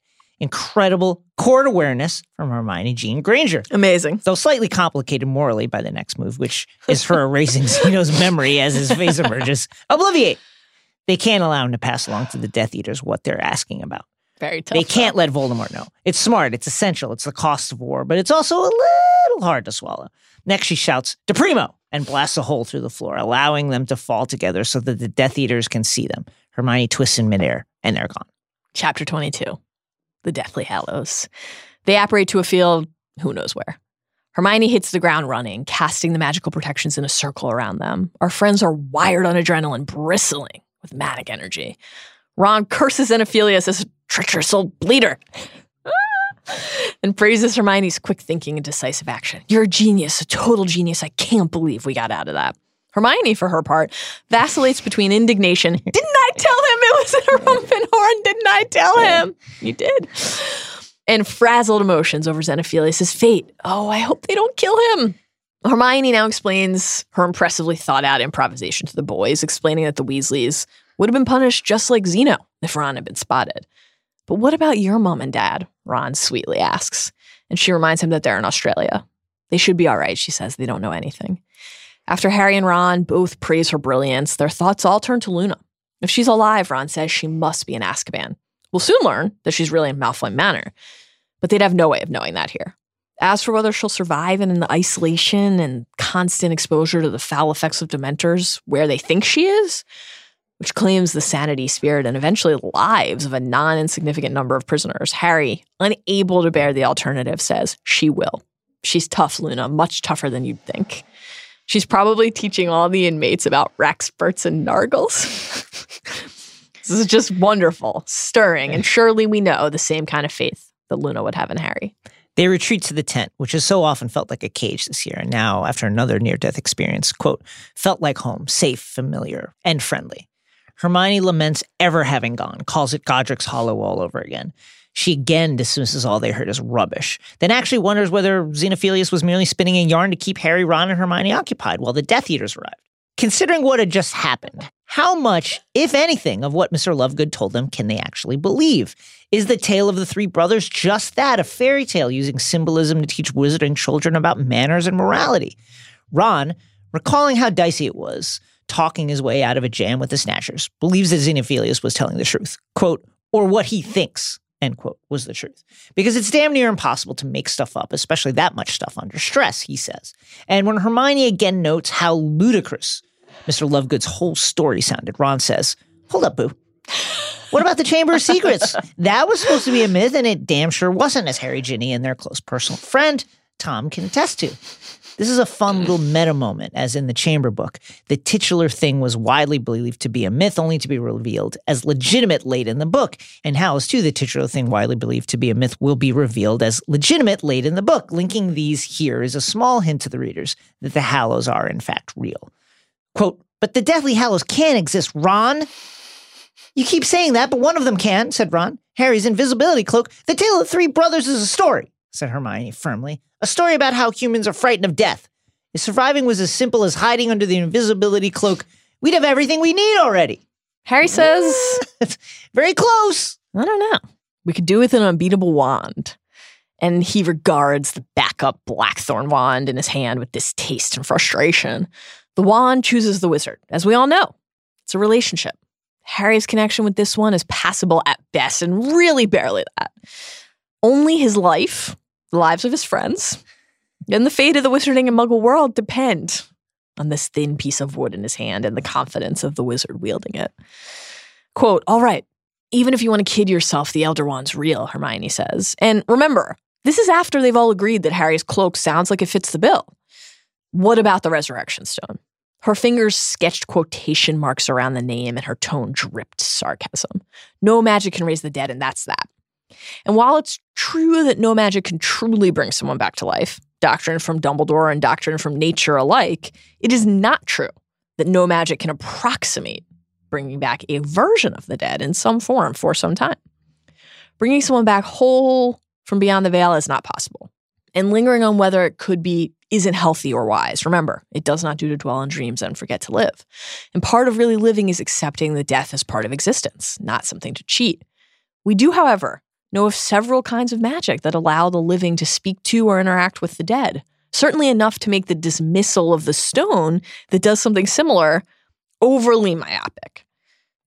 Incredible chord awareness from Hermione Jean Granger. Amazing. Though slightly complicated morally by the next move, which is her erasing Zeno's memory as his face emerges. Obliviate. They can't allow him to pass along to the Death Eaters what they're asking about. Very tough. They can't let Voldemort know. It's smart. It's essential. It's the cost of war, but it's also a little hard to swallow. Next, she shouts, "De Primo!" and blasts a hole through the floor, allowing them to fall together so that the Death Eaters can see them. Hermione twists in midair, and they're gone. Chapter 22, The Deathly Hallows. They apparate to a field, who knows where. Hermione hits the ground running, casting the magical protections in a circle around them. Our friends are wired on adrenaline, bristling with manic energy. Ron curses Xenophilius as a treacherous old bleeder and praises Hermione's quick thinking and decisive action. You're a genius, a total genius. I can't believe we got out of that. Hermione, for her part, vacillates between indignation. Didn't I tell him it was an irrelevant horn? Didn't I tell him? You did. And frazzled emotions over Xenophilius' fate. Oh, I hope they don't kill him. Hermione now explains her impressively thought-out improvisation to the boys, explaining that the Weasleys would have been punished just like Zeno if Ron had been spotted. But what about your mom and dad? Ron sweetly asks. And she reminds him that they're in Australia. They should be all right, she says. They don't know anything. After Harry and Ron both praise her brilliance, their thoughts all turn to Luna. If she's alive, Ron says, she must be in Azkaban. We'll soon learn that she's really in Malfoy Manor. But they'd have no way of knowing that here. As for whether she'll survive and in the isolation and constant exposure to the foul effects of Dementors, where they think she is, which claims the sanity, spirit, and eventually lives of a non-insignificant number of prisoners, Harry, unable to bear the alternative, says she will. She's tough, Luna, much tougher than you'd think. She's probably teaching all the inmates about rackspurts and nargles. This is just wonderful, stirring, and surely we know the same kind of faith that Luna would have in Harry. They retreat to the tent, which has so often felt like a cage this year, and now, after another near-death experience, quote, felt like home, safe, familiar, and friendly. Hermione laments ever having gone, calls it Godric's Hollow all over again. She again dismisses all they heard as rubbish, then actually wonders whether Xenophilius was merely spinning a yarn to keep Harry, Ron, and Hermione occupied while the Death Eaters arrived. Considering what had just happened, how much, if anything, of what Mr. Lovegood told them can they actually believe? Is the tale of the three brothers just that, a fairy tale using symbolism to teach wizarding children about manners and morality? Ron, recalling how dicey it was, talking his way out of a jam with the Snatchers, believes that Xenophilius was telling the truth, quote, or what he thinks, end quote, was the truth. Because it's damn near impossible to make stuff up, especially that much stuff under stress, he says. And when Hermione again notes how ludicrous Mr. Lovegood's whole story sounded, Ron says, hold up, boo. What about the Chamber of Secrets? That was supposed to be a myth, and it damn sure wasn't, as Harry, Ginny, and their close personal friend Tom can attest to. This is a fun little meta moment, as in the Chamber book. The titular thing was widely believed to be a myth, only to be revealed as legitimate late in the book. And Hallows 2, the titular thing widely believed to be a myth, will be revealed as legitimate late in the book. Linking these here is a small hint to the readers that the Hallows are, in fact, real. Quote, but the Deathly Hallows can exist, Ron. You keep saying that, but one of them can, said Ron. Harry's invisibility cloak. The Tale of Three Brothers is a story, said Hermione firmly. A story about how humans are frightened of death. If surviving was as simple as hiding under the invisibility cloak, we'd have everything we need already. Harry says, very close. I don't know. We could do with an unbeatable wand. And he regards the backup Blackthorn wand in his hand with distaste and frustration. The wand chooses the wizard, as we all know. It's a relationship. Harry's connection with this one is passable at best, and really barely that. Only his life, the lives of his friends, and the fate of the wizarding and muggle world depend on this thin piece of wood in his hand and the confidence of the wizard wielding it. Quote, all right, even if you want to kid yourself, the Elder Wand's real, Hermione says. And remember, this is after they've all agreed that Harry's cloak sounds like it fits the bill. What about the Resurrection Stone? Her fingers sketched quotation marks around the name and her tone dripped sarcasm. No magic can raise the dead, and that's that. And while it's true that no magic can truly bring someone back to life, doctrine from Dumbledore and doctrine from nature alike, it is not true that no magic can approximate bringing back a version of the dead in some form for some time. Bringing someone back whole from beyond the veil is not possible. And lingering on whether it could be isn't healthy or wise. Remember, it does not do to dwell on dreams and forget to live. And part of really living is accepting that death is part of existence, not something to cheat. We do, however, know of several kinds of magic that allow the living to speak to or interact with the dead. Certainly enough to make the dismissal of the stone that does something similar overly myopic.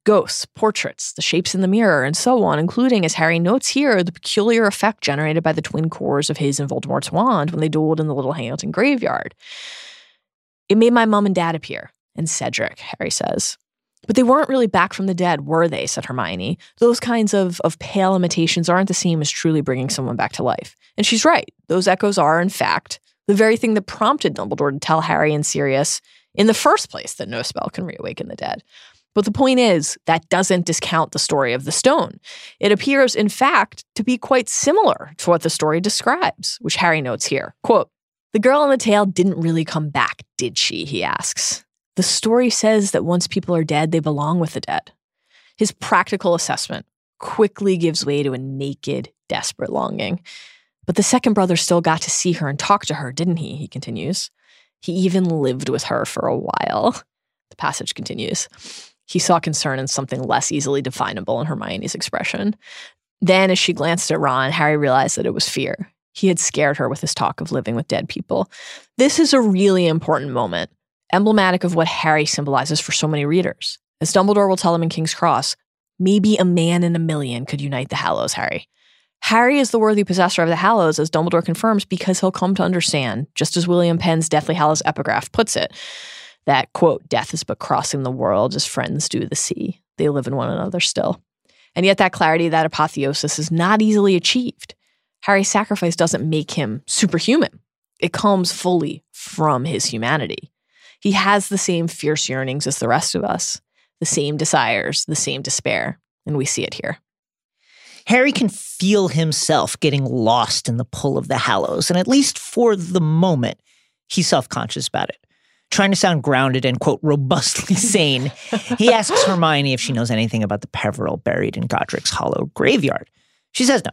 Ghosts, portraits, the shapes in the mirror, and so on, including, as Harry notes here, the peculiar effect generated by the twin cores of his and Voldemort's wand when they dueled in the Little Hangleton graveyard. It made my mom and dad appear, and Cedric, Harry says. But they weren't really back from the dead, were they, said Hermione. Those kinds of pale imitations aren't the same as truly bringing someone back to life. And she's right. Those echoes are, in fact, the very thing that prompted Dumbledore to tell Harry and Sirius in the first place that no spell can reawaken the dead. But the point is, that doesn't discount the story of the stone. It appears, in fact, to be quite similar to what the story describes, which Harry notes here. Quote, the girl in the tale didn't really come back, did she? He asks. The story says that once people are dead, they belong with the dead. His practical assessment quickly gives way to a naked, desperate longing. But the second brother still got to see her and talk to her, didn't he? He continues. He even lived with her for a while. The passage continues. He saw concern in something less easily definable in Hermione's expression. Then, as she glanced at Ron, Harry realized that it was fear. He had scared her with his talk of living with dead people. This is a really important moment, emblematic of what Harry symbolizes for so many readers. As Dumbledore will tell him in King's Cross, maybe a man in a million could unite the Hallows, Harry. Harry is the worthy possessor of the Hallows, as Dumbledore confirms, because he'll come to understand, just as William Penn's Deathly Hallows epigraph puts it, that, quote, death is but crossing the world as friends do the sea. They live in one another still. And yet that clarity, that apotheosis is not easily achieved. Harry's sacrifice doesn't make him superhuman. It comes fully from his humanity. He has the same fierce yearnings as the rest of us, the same desires, the same despair, and we see it here. Harry can feel himself getting lost in the pull of the Hallows, and at least for the moment, he's self-conscious about it. Trying to sound grounded and, quote, robustly sane, he asks Hermione if she knows anything about the Peverell buried in Godric's Hollow graveyard. She says no,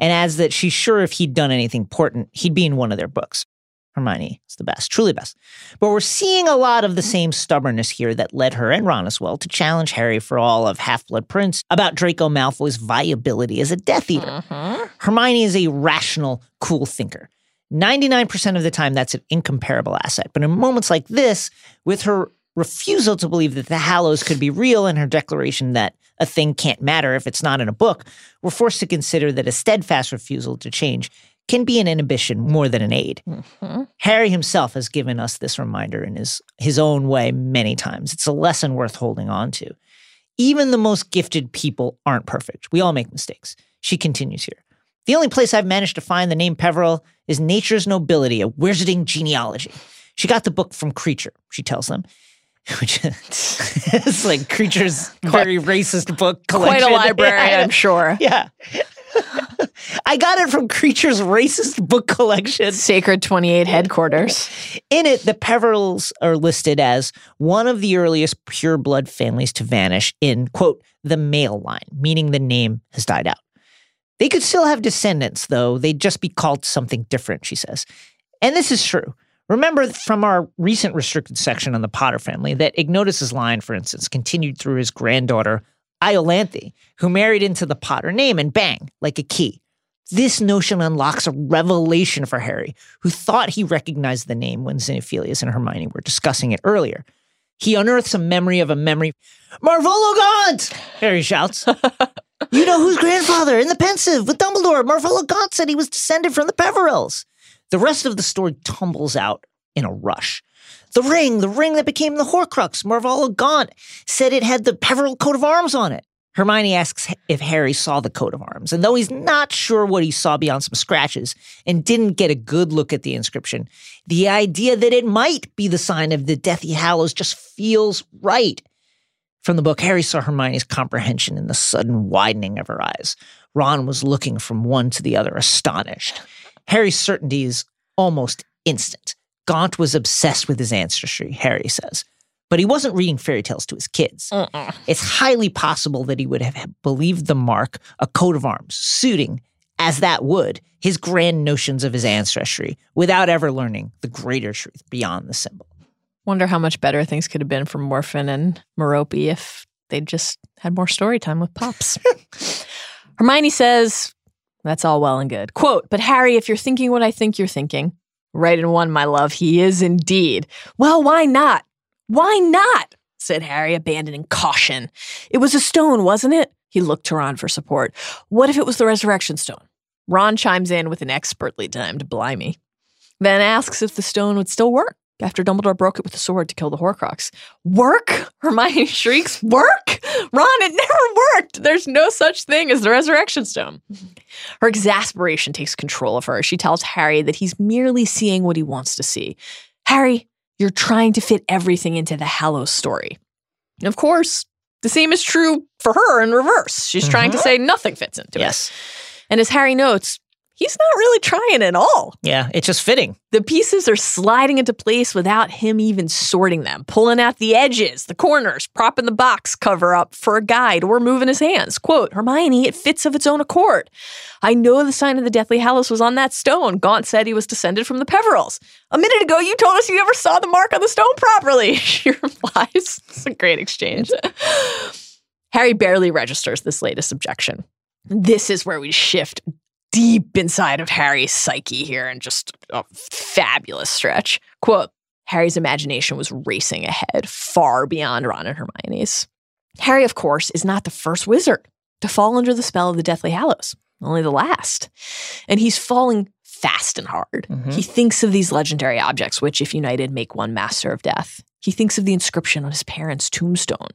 and adds that she's sure if he'd done anything important, he'd be in one of their books. Hermione is the best, truly best. But we're seeing a lot of the same stubbornness here that led her, and Ron as well, to challenge Harry for all of Half-Blood Prince about Draco Malfoy's viability as a Death Eater. Mm-hmm. Hermione is a rational, cool thinker. 99% of the time, that's an incomparable asset. But in moments like this, with her refusal to believe that the Hallows could be real and her declaration that a thing can't matter if it's not in a book, we're forced to consider that a steadfast refusal to change can be an inhibition more than an aid. Mm-hmm. Harry himself has given us this reminder in his own way many times. It's a lesson worth holding on to. Even the most gifted people aren't perfect. We all make mistakes. She continues here. The only place I've managed to find the name Peverell is Nature's Nobility, a wizarding genealogy. She got the book from Creature, she tells them, which is like Creature's very racist book collection. Quite a library, yeah, I'm sure. Yeah. I got it from Creature's racist book collection. Sacred 28 headquarters. In it, the Peverells are listed as one of the earliest pure-blood families to vanish in, quote, the male line, meaning the name has died out. They could still have descendants, though. They'd just be called something different, she says. And this is true. Remember from our recent restricted section on the Potter family that Ignotus's line, for instance, continued through his granddaughter, Iolanthe, who married into the Potter name, and bang, like a key. This notion unlocks a revelation for Harry, who thought he recognized the name when Xenophilius and Hermione were discussing it earlier. He unearths a memory of a memory. Marvolo-Gaunt! Harry shouts. You know whose grandfather? In the pensive with Dumbledore, Marvolo-Gaunt said he was descended from the Peverells. The rest of the story tumbles out in a rush. The ring that became the Horcrux. Marvolo-Gaunt said it had the Peverell coat of arms on it. Hermione asks if Harry saw the coat of arms, and though he's not sure what he saw beyond some scratches and didn't get a good look at the inscription, the idea that it might be the sign of the Deathly Hallows just feels right. From the book, Harry saw Hermione's comprehension in the sudden widening of her eyes. Ron was looking from one to the other, astonished. Harry's certainty is almost instant. Gaunt was obsessed with his ancestry, Harry says. But he wasn't reading fairy tales to his kids. It's highly possible that he would have believed the mark, a coat of arms, suiting, as that would, his grand notions of his ancestry, without ever learning the greater truth beyond the symbol. Wonder how much better things could have been for Morphin and Merope if they'd just had more story time with Pops. Hermione says, that's all well and good. Quote, but Harry, if you're thinking what I think you're thinking, right in one, my love, he is indeed. Well, why not? Why not? Said Harry, abandoning caution. It was a stone, wasn't it? He looked to Ron for support. What if it was the resurrection stone? Ron chimes in with an expertly timed blimey, then asks if the stone would still work after Dumbledore broke it with a sword to kill the Horcrux. Work? Hermione shrieks, work? Ron, it never worked. There's no such thing as the resurrection stone. Her exasperation takes control of her. She tells Harry that he's merely seeing what he wants to see. Harry, you're trying to fit everything into the Hallows story. And of course, the same is true for her in reverse. She's trying to say nothing fits into it. And as Harry notes, he's not really trying at all. Yeah, it's just fitting. The pieces are sliding into place without him even sorting them, pulling out the edges, the corners, propping the box cover up for a guide or moving his hands. Quote, Hermione, it fits of its own accord. I know the sign of the Deathly Hallows was on that stone. Gaunt said he was descended from the Peverells. A minute ago, you told us you never saw the mark on the stone properly, she replies. It's a great exchange. Harry barely registers this latest objection. This is where we shift deep inside of Harry's psyche here and just a fabulous stretch. Quote, Harry's imagination was racing ahead, far beyond Ron and Hermione's. Harry, of course, is not the first wizard to fall under the spell of the Deathly Hallows, only the last. And he's falling fast and hard. He thinks of these legendary objects, which, if united, make one master of death. He thinks of the inscription on his parents' tombstone.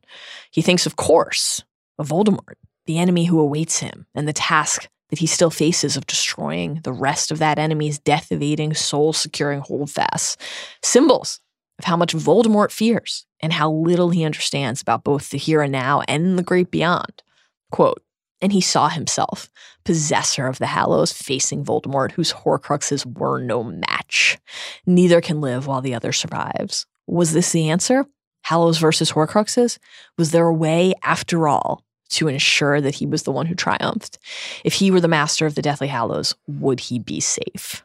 He thinks, of course, of Voldemort, the enemy who awaits him, and the task that he still faces of destroying the rest of that enemy's death-evading, soul-securing holdfasts. Symbols of how much Voldemort fears and how little he understands about both the here and now and the great beyond. Quote, and he saw himself, possessor of the Hallows, facing Voldemort, whose Horcruxes were no match. Neither can live while the other survives. Was this the answer? Hallows versus Horcruxes? Was there a way, after all, to ensure that he was the one who triumphed? If he were the master of the Deathly Hallows, would he be safe?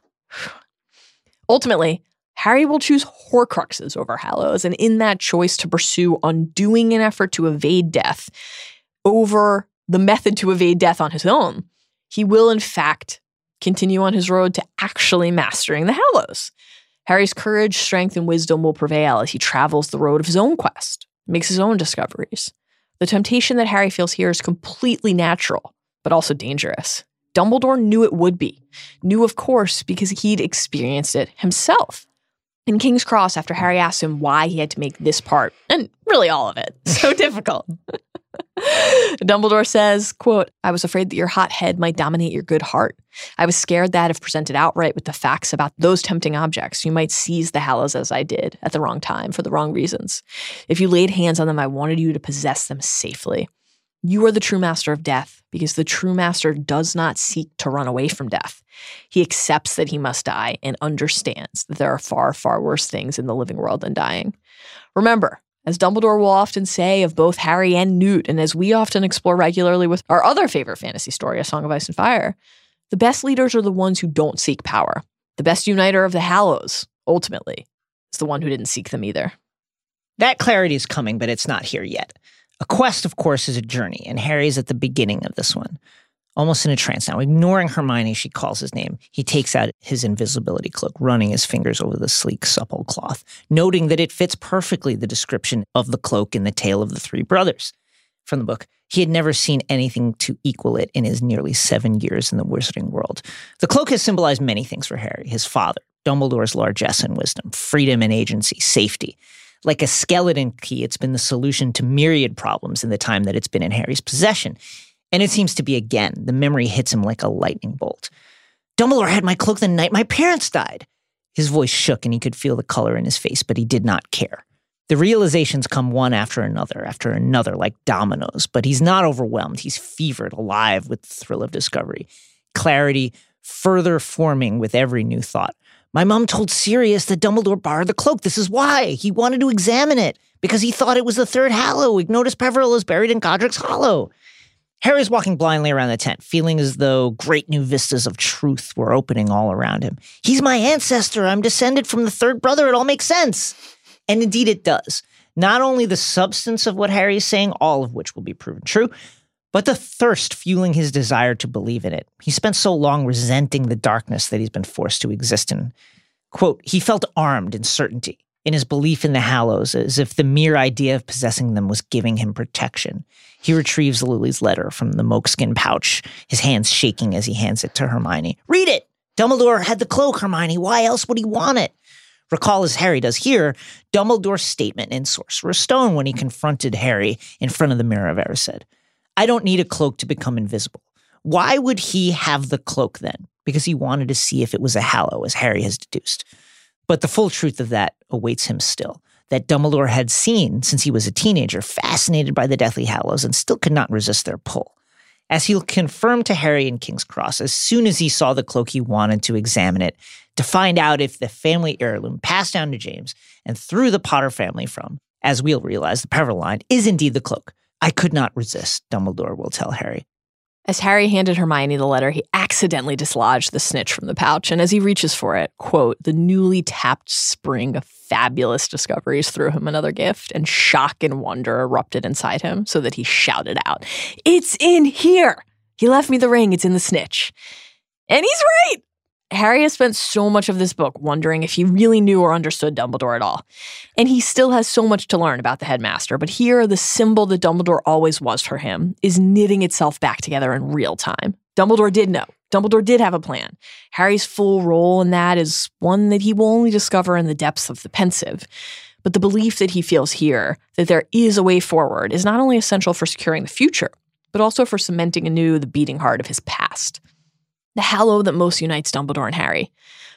Ultimately, Harry will choose Horcruxes over Hallows, and in that choice to pursue undoing an effort to evade death over the method to evade death on his own, he will, in fact, continue on his road to actually mastering the Hallows. Harry's courage, strength, and wisdom will prevail as he travels the road of his own quest, makes his own discoveries. The temptation that Harry feels here is completely natural, but also dangerous. Dumbledore knew it would be. Knew, of course, because he'd experienced it himself. In King's Cross, after Harry asked him why he had to make this part, and really all of it, so difficult. Dumbledore says, quote, I was afraid that your hot head might dominate your good heart. I was scared that if presented outright with the facts about those tempting objects, you might seize the Hallows as I did at the wrong time for the wrong reasons. If you laid hands on them, I wanted you to possess them safely. You are the true master of death because the true master does not seek to run away from death. He accepts that he must die and understands that there are far, far worse things in the living world than dying. Remember, as Dumbledore will often say of both Harry and Newt, and as we often explore regularly with our other favorite fantasy story, A Song of Ice and Fire, the best leaders are the ones who don't seek power. The best uniter of the Hallows, ultimately, is the one who didn't seek them either. That clarity is coming, but it's not here yet. A quest, of course, is a journey, and Harry's at the beginning of this one. Almost in a trance now. Ignoring Hermione, she calls his name. He takes out his invisibility cloak, running his fingers over the sleek, supple cloth, noting that it fits perfectly the description of the cloak in The Tale of the Three Brothers. From the book, he had never seen anything to equal it in his nearly 7 years in the wizarding world. The cloak has symbolized many things for Harry, his father, Dumbledore's largesse and wisdom, freedom and agency, safety. Like a skeleton key, it's been the solution to myriad problems in the time that it's been in Harry's possession. And it seems to be again. The memory hits him like a lightning bolt. Dumbledore had my cloak the night my parents died. His voice shook and he could feel the color in his face, but he did not care. The realizations come one after another, like dominoes. But he's not overwhelmed. He's fevered, alive with the thrill of discovery. Clarity further forming with every new thought. My mom told Sirius that Dumbledore borrowed the cloak. This is why. He wanted to examine it because he thought it was the third Hallow. Ignotus Peverell is buried in Godric's Hollow. Harry's walking blindly around the tent, feeling as though great new vistas of truth were opening all around him. He's my ancestor. I'm descended from the third brother. It all makes sense. And indeed it does. Not only the substance of what Harry is saying, all of which will be proven true, but the thirst fueling his desire to believe in it. He spent so long resenting the darkness that he's been forced to exist in. Quote, he felt armed in certainty, in his belief in the Hallows, as if the mere idea of possessing them was giving him protection. He retrieves Lily's letter from the mokeskin pouch, his hands shaking as he hands it to Hermione. Read it! Dumbledore had the cloak, Hermione. Why else would he want it? Recall, as Harry does here, Dumbledore's statement in Sorcerer's Stone when he confronted Harry in front of the Mirror of Erised. I don't need a cloak to become invisible. Why would he have the cloak then? Because he wanted to see if it was a Hallow, as Harry has deduced. But the full truth of that awaits him still, that Dumbledore had seen since he was a teenager, fascinated by the Deathly Hallows and still could not resist their pull. As he'll confirm to Harry in King's Cross, as soon as he saw the cloak, he wanted to examine it to find out if the family heirloom passed down to James and through the Potter family from, as we'll realize, the Peverell line is indeed the cloak. I could not resist, Dumbledore will tell Harry. As Harry handed Hermione the letter, he accidentally dislodged the snitch from the pouch, and as he reaches for it, quote, the newly tapped spring of fabulous discoveries threw him another gift, and shock and wonder erupted inside him so that he shouted out, it's in here! He left me the ring, it's in the snitch. And he's right! Harry has spent so much of this book wondering if he really knew or understood Dumbledore at all. And he still has so much to learn about the headmaster, but here the symbol that Dumbledore always was for him is knitting itself back together in real time. Dumbledore did know. Dumbledore did have a plan. Harry's full role in that is one that he will only discover in the depths of the pensive. But the belief that he feels here, that there is a way forward, is not only essential for securing the future, but also for cementing anew the beating heart of his past. The Hallow that most unites Dumbledore and Harry,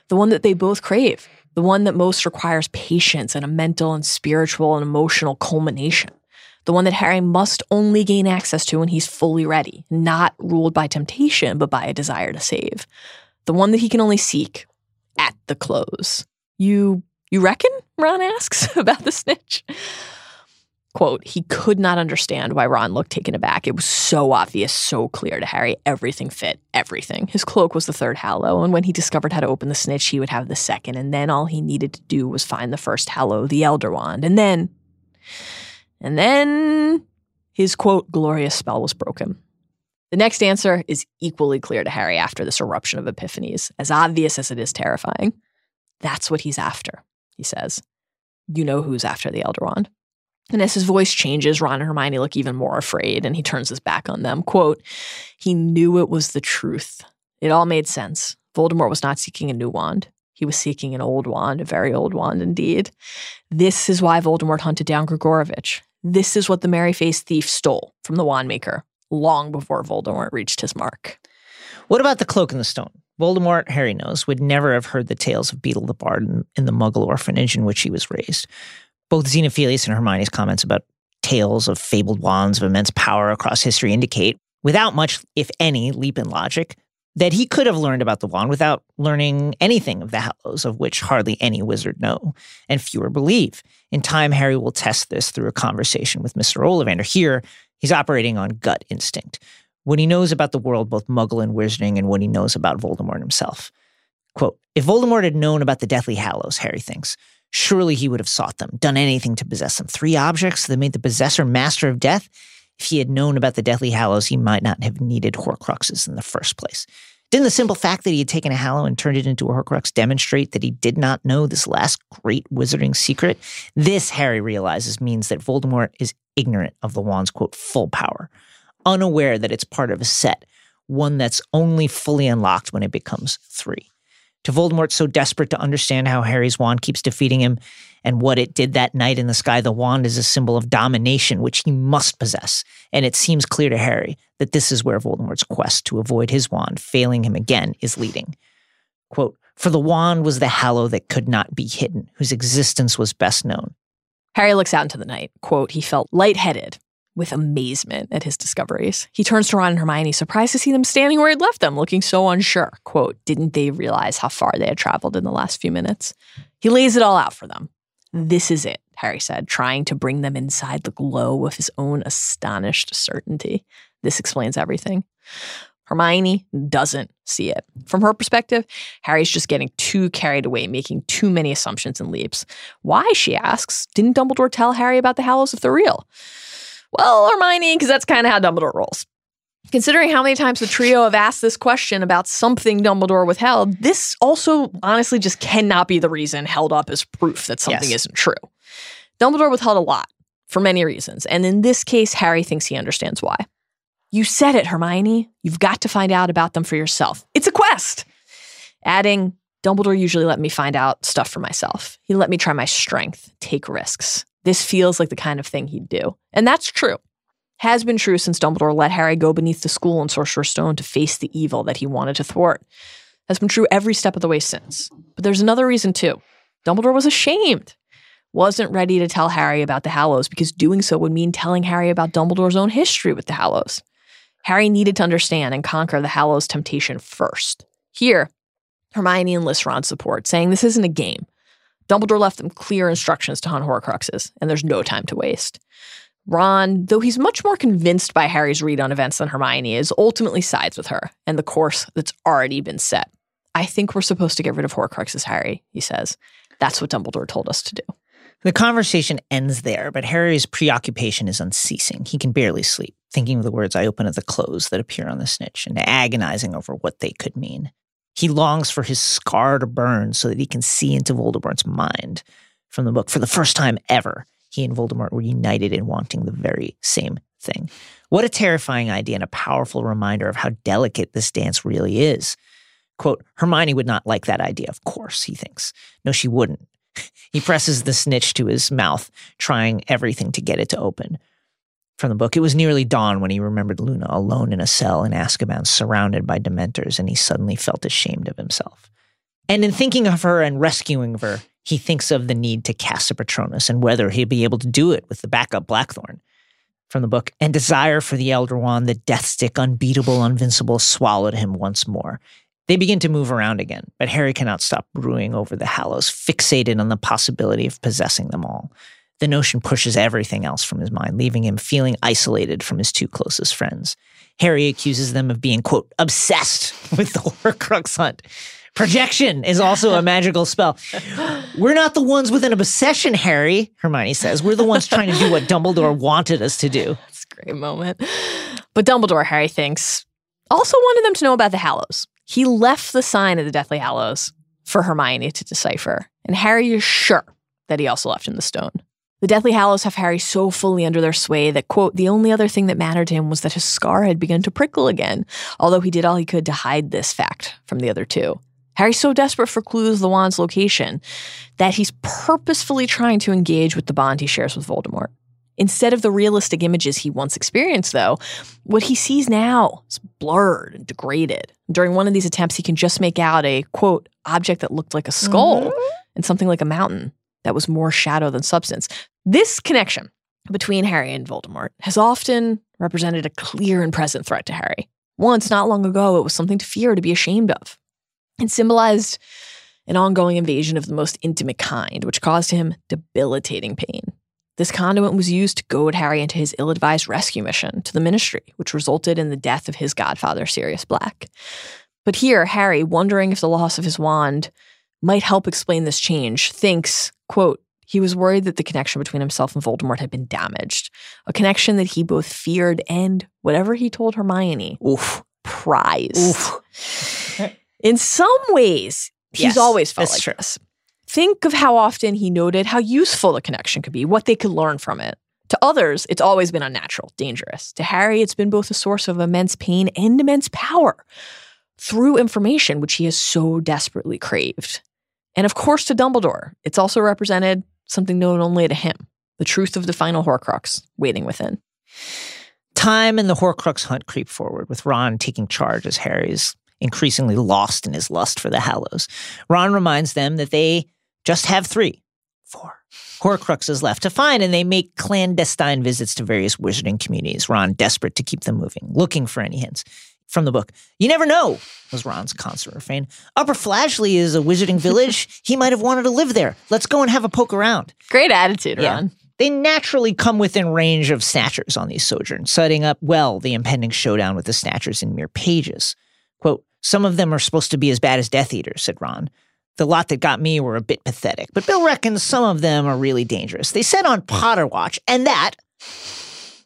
the one that they both crave, the one that most requires patience and a mental and spiritual and emotional culmination, the one that Harry must only gain access to when he's fully ready, not ruled by temptation, but by a desire to save, the one that he can only seek at the close. You reckon? Ron asks about the snitch. Quote, he could not understand why Ron looked taken aback. It was so obvious, so clear to Harry. Everything fit, everything. His cloak was the third Hallow, and when he discovered how to open the snitch, he would have the second, and then all he needed to do was find the first Hallow, the Elder Wand. And then his, quote, glorious spell was broken. The next answer is equally clear to Harry after this eruption of epiphanies, as obvious as it is terrifying. That's what he's after, he says. You know who's after the Elder Wand. And as his voice changes, Ron and Hermione look even more afraid, and he turns his back on them. Quote, he knew it was the truth. It all made sense. Voldemort was not seeking a new wand. He was seeking an old wand, a very old wand indeed. This is why Voldemort hunted down Gregorovitch. This is what the merry-faced thief stole from the wandmaker long before Voldemort reached his mark. What about the cloak and the stone? Voldemort, Harry knows, would never have heard the tales of Beedle the Bard in the Muggle orphanage in which he was raised. Both Xenophilius and Hermione's comments about tales of fabled wands of immense power across history indicate, without much, if any, leap in logic, that he could have learned about the wand without learning anything of the Hallows, of which hardly any wizard know, and fewer believe. In time, Harry will test this through a conversation with Mr. Ollivander. Here, he's operating on gut instinct, what he knows about the world, both Muggle and wizarding, and what he knows about Voldemort himself. Quote, if Voldemort had known about the Deathly Hallows, Harry thinks, surely he would have sought them, done anything to possess them. Three objects that made the possessor master of death. If he had known about the Deathly Hallows, he might not have needed Horcruxes in the first place. Didn't the simple fact that he had taken a Hallow and turned it into a Horcrux demonstrate that he did not know this last great wizarding secret? This, Harry realizes, means that Voldemort is ignorant of the wand's, quote, full power, unaware that it's part of a set, one that's only fully unlocked when it becomes three. To Voldemort, so desperate to understand how Harry's wand keeps defeating him and what it did that night in the sky, the wand is a symbol of domination, which he must possess. And it seems clear to Harry that this is where Voldemort's quest to avoid his wand failing him again is leading. Quote, for the wand was the Hallow that could not be hidden, whose existence was best known. Harry looks out into the night. Quote, he felt lightheaded with amazement at his discoveries. He turns to Ron and Hermione, surprised to see them standing where he'd left them, looking so unsure. Quote, didn't they realize how far they had traveled in the last few minutes? He lays it all out for them. This is it, Harry said, trying to bring them inside the glow of his own astonished certainty. This explains everything. Hermione doesn't see it. From her perspective, Harry's just getting too carried away, making too many assumptions and leaps. Why, she asks, didn't Dumbledore tell Harry about the Hallows if they're real? Well, Hermione, because that's kind of how Dumbledore rolls. Considering how many times the trio have asked this question about something Dumbledore withheld, this also honestly just cannot be the reason held up as proof that something isn't true. Dumbledore withheld a lot for many reasons, and in this case, Harry thinks he understands why. You said it, Hermione. You've got to find out about them for yourself. It's a quest. Adding, Dumbledore usually let me find out stuff for myself. He let me try my strength, take risks. This feels like the kind of thing he'd do. And that's true. Has been true since Dumbledore let Harry go beneath the school in Sorcerer's Stone to face the evil that he wanted to thwart. Has been true every step of the way since. But there's another reason, too. Dumbledore was ashamed. Wasn't ready to tell Harry about the Hallows because doing so would mean telling Harry about Dumbledore's own history with the Hallows. Harry needed to understand and conquer the Hallows' temptation first. Here, Hermione enlists Ron's support, saying this isn't a game. Dumbledore left them clear instructions to hunt Horcruxes, and there's no time to waste. Ron, though he's much more convinced by Harry's read on events than Hermione is, ultimately sides with her and the course that's already been set. I think we're supposed to get rid of Horcruxes, Harry, he says. That's what Dumbledore told us to do. The conversation ends there, but Harry's preoccupation is unceasing. He can barely sleep, thinking of the words "I open at the close" that appear on the snitch and agonizing over what they could mean. He longs for his scar to burn so that he can see into Voldemort's mind. From the book, for the first time ever, he and Voldemort were united in wanting the very same thing. What a terrifying idea and a powerful reminder of how delicate this dance really is. Quote, Hermione would not like that idea, of course, he thinks. No, she wouldn't. He presses the snitch to his mouth, trying everything to get it to open. From the book, it was nearly dawn when he remembered Luna alone in a cell in Azkaban, surrounded by Dementors, and he suddenly felt ashamed of himself. And in thinking of her and rescuing her, he thinks of the need to cast a Patronus and whether he'd be able to do it with the backup Blackthorn. From the book, and desire for the Elder Wand, the death stick, unbeatable, invincible, swallowed him once more. They begin to move around again, but Harry cannot stop brewing over the Hallows, fixated on the possibility of possessing them all. The notion pushes everything else from his mind, leaving him feeling isolated from his two closest friends. Harry accuses them of being, quote, obsessed with the Horcrux hunt. Projection is also a magical spell. We're not the ones with an obsession, Harry, Hermione says. We're the ones trying to do what Dumbledore wanted us to do. That's a great moment. But Dumbledore, Harry thinks, also wanted them to know about the Hallows. He left the sign of the Deathly Hallows for Hermione to decipher, and Harry is sure that he also left him the stone. The Deathly Hallows have Harry so fully under their sway that, quote, the only other thing that mattered to him was that his scar had begun to prickle again, although he did all he could to hide this fact from the other two. Harry's so desperate for clues of the wand's location that he's purposefully trying to engage with the bond he shares with Voldemort. Instead of the realistic images he once experienced, though, what he sees now is blurred and degraded. During one of these attempts, he can just make out a, quote, object that looked like a skull and something like a mountain that was more shadow than substance. This connection between Harry and Voldemort has often represented a clear and present threat to Harry. Once, not long ago, it was something to fear, to be ashamed of. It symbolized an ongoing invasion of the most intimate kind, which caused him debilitating pain. This conduit was used to goad Harry into his ill-advised rescue mission to the Ministry, which resulted in the death of his godfather, Sirius Black. But here, Harry, wondering if the loss of his wand might help explain this change, thinks, quote, he was worried that the connection between himself and Voldemort had been damaged, a connection that he both feared and, whatever he told Hermione, prized. In some ways, he's always felt like this. Think of how often he noted how useful the connection could be, what they could learn from it. To others, it's always been unnatural, dangerous. To Harry, it's been both a source of immense pain and immense power through information, which he has so desperately craved. And of course, to Dumbledore, it's also represented something known only to him, the truth of the final Horcrux waiting within. Time and the Horcrux hunt creep forward, with Ron taking charge as Harry's increasingly lost in his lust for the Hallows. Ron reminds them that they just have 3, 4, Horcruxes left to find, and they make clandestine visits to various wizarding communities, Ron desperate to keep them moving, looking for any hints. From the book, "You never know," was Ron's constant refrain. "Upper Flashley is a wizarding village. He might have wanted to live there. Let's go and have a poke around." Great attitude, Ron. Yeah. They naturally come within range of Snatchers on these sojourns, setting up well the impending showdown with the Snatchers in mere pages. Quote, "Some of them are supposed to be as bad as Death Eaters," said Ron. "The lot that got me were a bit pathetic, but Bill reckons some of them are really dangerous. They said on Potterwatch, and that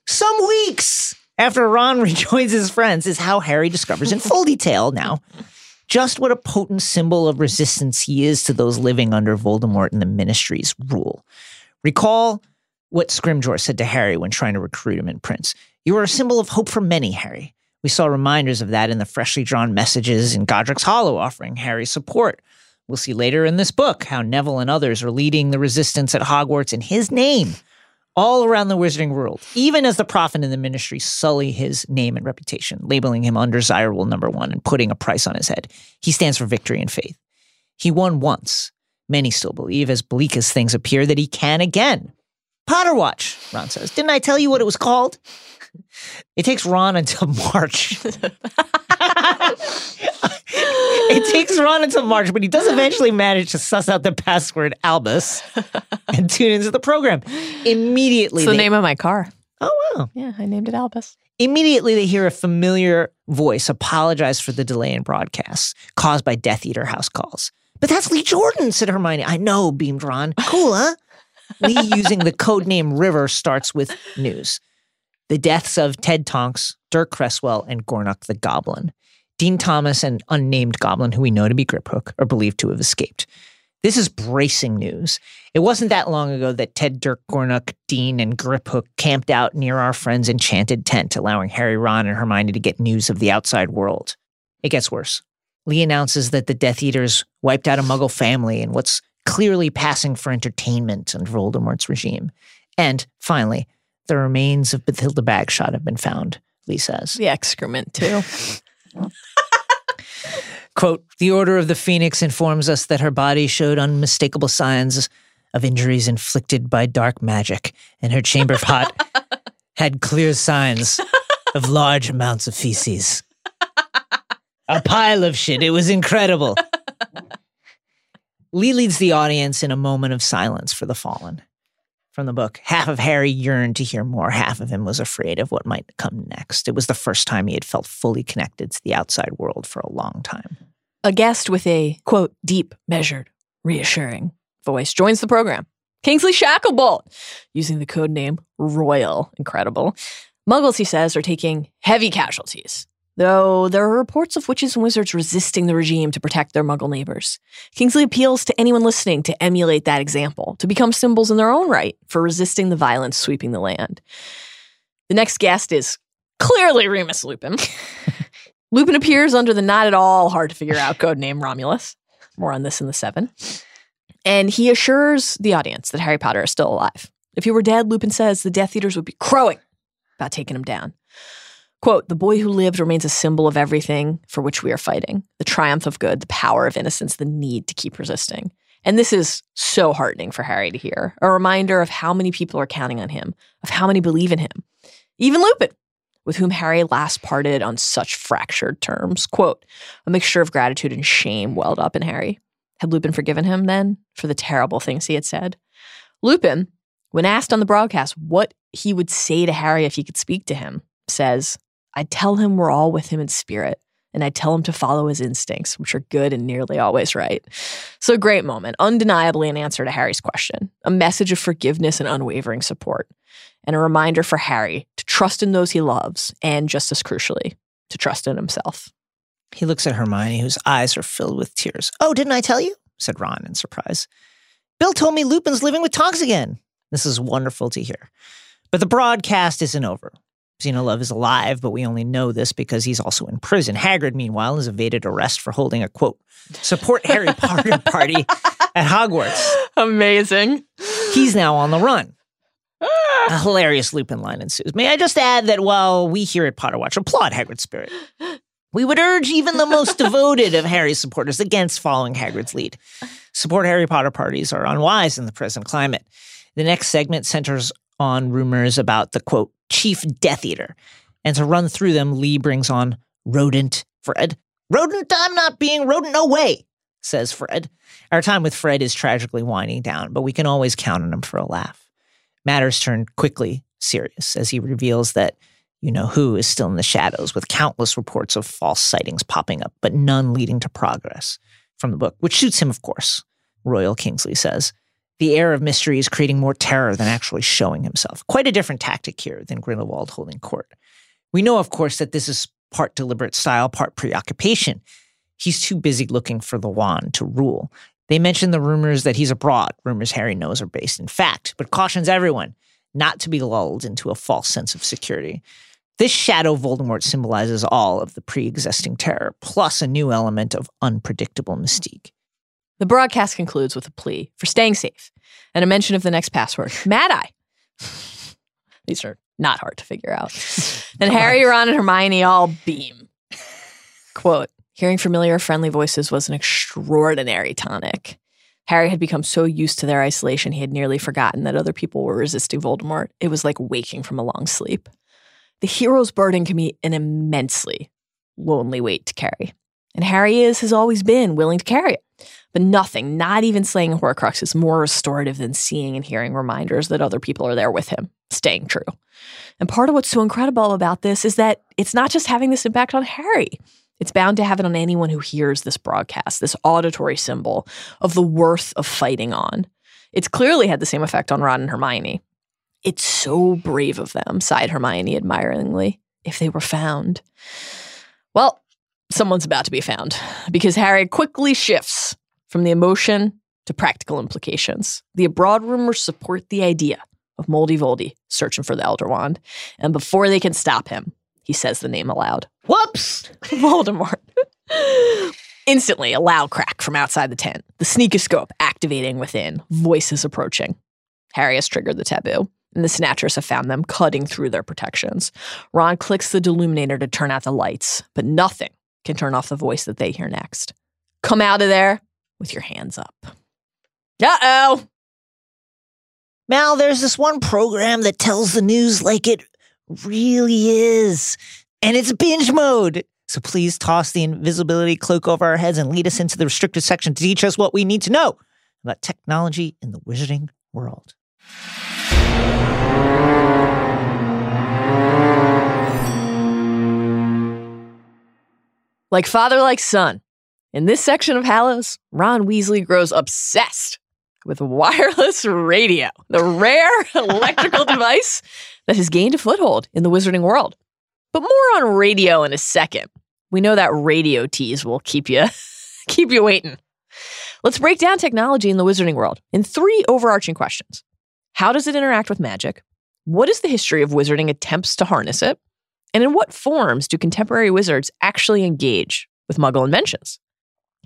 some weeks after Ron rejoins his friends is how Harry discovers in full detail now just what a potent symbol of resistance he is to those living under Voldemort and the Ministry's rule. Recall what Scrimgeour said to Harry when trying to recruit him in Prince. 'You are a symbol of hope for many, Harry.' We saw reminders of that in the freshly drawn messages in Godric's Hollow offering Harry support. We'll see later in this book how Neville and others are leading the resistance at Hogwarts in his name, all around the wizarding world, even as the Prophet and the Ministry sully his name and reputation, labeling him undesirable #1 and putting a price on his head. He stands for victory and faith. He won once. Many still believe, as bleak as things appear, that he can again. Potterwatch, Ron says. Didn't I tell you what it was called? It takes Ron until March. It takes Ron until March, but he does eventually manage to suss out the password Albus and tune into the program. Immediately. It's the name of my car. Oh, wow. Yeah, I named it Albus. Immediately they hear a familiar voice apologize for the delay in broadcasts caused by Death Eater house calls. "But that's Lee Jordan," said Hermione. "I know," beamed Ron. "Cool, huh?" Lee, using the codename River, starts with news. The deaths of Ted Tonks, Dirk Cresswell, and Gornock the Goblin. Dean Thomas, an unnamed goblin who we know to be Griphook, are believed to have escaped. This is bracing news. It wasn't that long ago that Ted, Dirk, Gornock, Dean, and Griphook camped out near our friend's enchanted tent, allowing Harry, Ron, and Hermione to get news of the outside world. It gets worse. Lee announces that the Death Eaters wiped out a Muggle family and what's clearly passing for entertainment under Voldemort's regime. And finally, the remains of Bathilda Bagshot have been found, Lee says. The excrement, too. Quote, "The Order of the Phoenix informs us that her body showed unmistakable signs of injuries inflicted by dark magic, and her chamber pot had clear signs of large amounts of feces. A pile of shit. It was incredible." Lee leads the audience in a moment of silence for the fallen. From the book, half of Harry yearned to hear more. Half of him was afraid of what might come next. It was the first time he had felt fully connected to the outside world for a long time. A guest with a, quote, "deep, measured, reassuring voice" joins the program. Kingsley Shacklebolt, using the codename Royal. Incredible. Muggles, he says, are taking heavy casualties, though there are reports of witches and wizards resisting the regime to protect their Muggle neighbors. Kingsley appeals to anyone listening to emulate that example, to become symbols in their own right for resisting the violence sweeping the land. The next guest is clearly Remus Lupin. Lupin appears under the not at all hard to figure out codename Romulus. More on this in the 7. And he assures the audience that Harry Potter is still alive. If he were dead, Lupin says, the Death Eaters would be crowing about taking him down. Quote, "The boy who lived remains a symbol of everything for which we are fighting. The triumph of good, the power of innocence, the need to keep resisting." And this is so heartening for Harry to hear. A reminder of how many people are counting on him, of how many believe in him. Even Lupin, with whom Harry last parted on such fractured terms. Quote, "A mixture of gratitude and shame welled up in Harry. Had Lupin forgiven him then for the terrible things he had said?" Lupin, when asked on the broadcast what he would say to Harry if he could speak to him, says, "I'd tell him we're all with him in spirit, and I'd tell him to follow his instincts, which are good and nearly always right." So a great moment, undeniably an answer to Harry's question, a message of forgiveness and unwavering support, and a reminder for Harry to trust in those he loves, and just as crucially, to trust in himself. He looks at Hermione, whose eyes are filled with tears. "Oh, didn't I tell you?" said Ron in surprise. "Bill told me Lupin's living with Tonks again." This is wonderful to hear. But the broadcast isn't over. Xenolove is alive, but we only know this because he's also in prison. Hagrid, meanwhile, has evaded arrest for holding a, quote, "support Harry Potter party" at Hogwarts. Amazing. He's now on the run. A hilarious Lupin line ensues. May I just add that while we here at Potterwatch applaud Hagrid's spirit, We would urge even the most devoted of Harry's supporters against following Hagrid's lead. Support Harry Potter parties are unwise in the present climate. The next segment centers on rumors about the, quote, chief Death Eater. And to run through them, Lee brings on Rodent Fred. Rodent, I'm not being rodent, no way, says Fred. Our time with Fred is tragically winding down, but we can always count on him for a laugh. Matters turn quickly serious as he reveals that you-know-who is still in the shadows, with countless reports of false sightings popping up, but none leading to progress from the book, which suits him, of course. Royal Kingsley says, the air of mystery is creating more terror than actually showing himself. Quite a different tactic here than Grindelwald holding court. We know, of course, that this is part deliberate style, part preoccupation. He's too busy looking for the wand to rule. They mention the rumors that he's abroad, rumors Harry knows are based in fact, but cautions everyone not to be lulled into a false sense of security. This shadow Voldemort symbolizes all of the pre-existing terror, plus a new element of unpredictable mystique. The broadcast concludes with a plea for staying safe and a mention of the next password, Mad-Eye. These are not hard to figure out. And Harry, Ron, and Hermione all beam. Quote, hearing familiar, friendly voices was an extraordinary tonic. Harry had become so used to their isolation, he had nearly forgotten that other people were resisting Voldemort. It was like waking from a long sleep. The hero's burden can be an immensely lonely weight to carry. And Harry has always been willing to carry it. But nothing, not even slaying a Horcrux, is more restorative than seeing and hearing reminders that other people are there with him, staying true. And part of what's so incredible about this is that it's not just having this impact on Harry. It's bound to have it on anyone who hears this broadcast, this auditory symbol of the worth of fighting on. It's clearly had the same effect on Ron and Hermione. It's so brave of them, sighed Hermione admiringly, if they were found. Well, someone's about to be found, because Harry quickly shifts from the emotion to practical implications. The abroad rumors support the idea of Moldy Voldy searching for the Elder Wand, and before they can stop him, he says the name aloud. Whoops! Voldemort. Instantly, a loud crack from outside the tent. The sneakoscope activating within. Voices approaching. Harry has triggered the taboo, and the Snatchers have found them cutting through their protections. Ron clicks the Deluminator to turn out the lights, but nothing can turn off the voice that they hear next. Come out of there with your hands up. Uh-oh! Mal, there's this one program that tells the news like it really is. And it's binge mode. So please toss the invisibility cloak over our heads and lead us into the restricted section to teach us what we need to know about technology in the wizarding world. Like father, like son. In this section of Hallows, Ron Weasley grows obsessed with wireless radio, the rare electrical device that has gained a foothold in the wizarding world. But more on radio in a second. We know that radio tease will keep you waiting. Let's break down technology in the wizarding world in three overarching questions. How does it interact with magic? What is the history of wizarding attempts to harness it? And in what forms do contemporary wizards actually engage with Muggle inventions?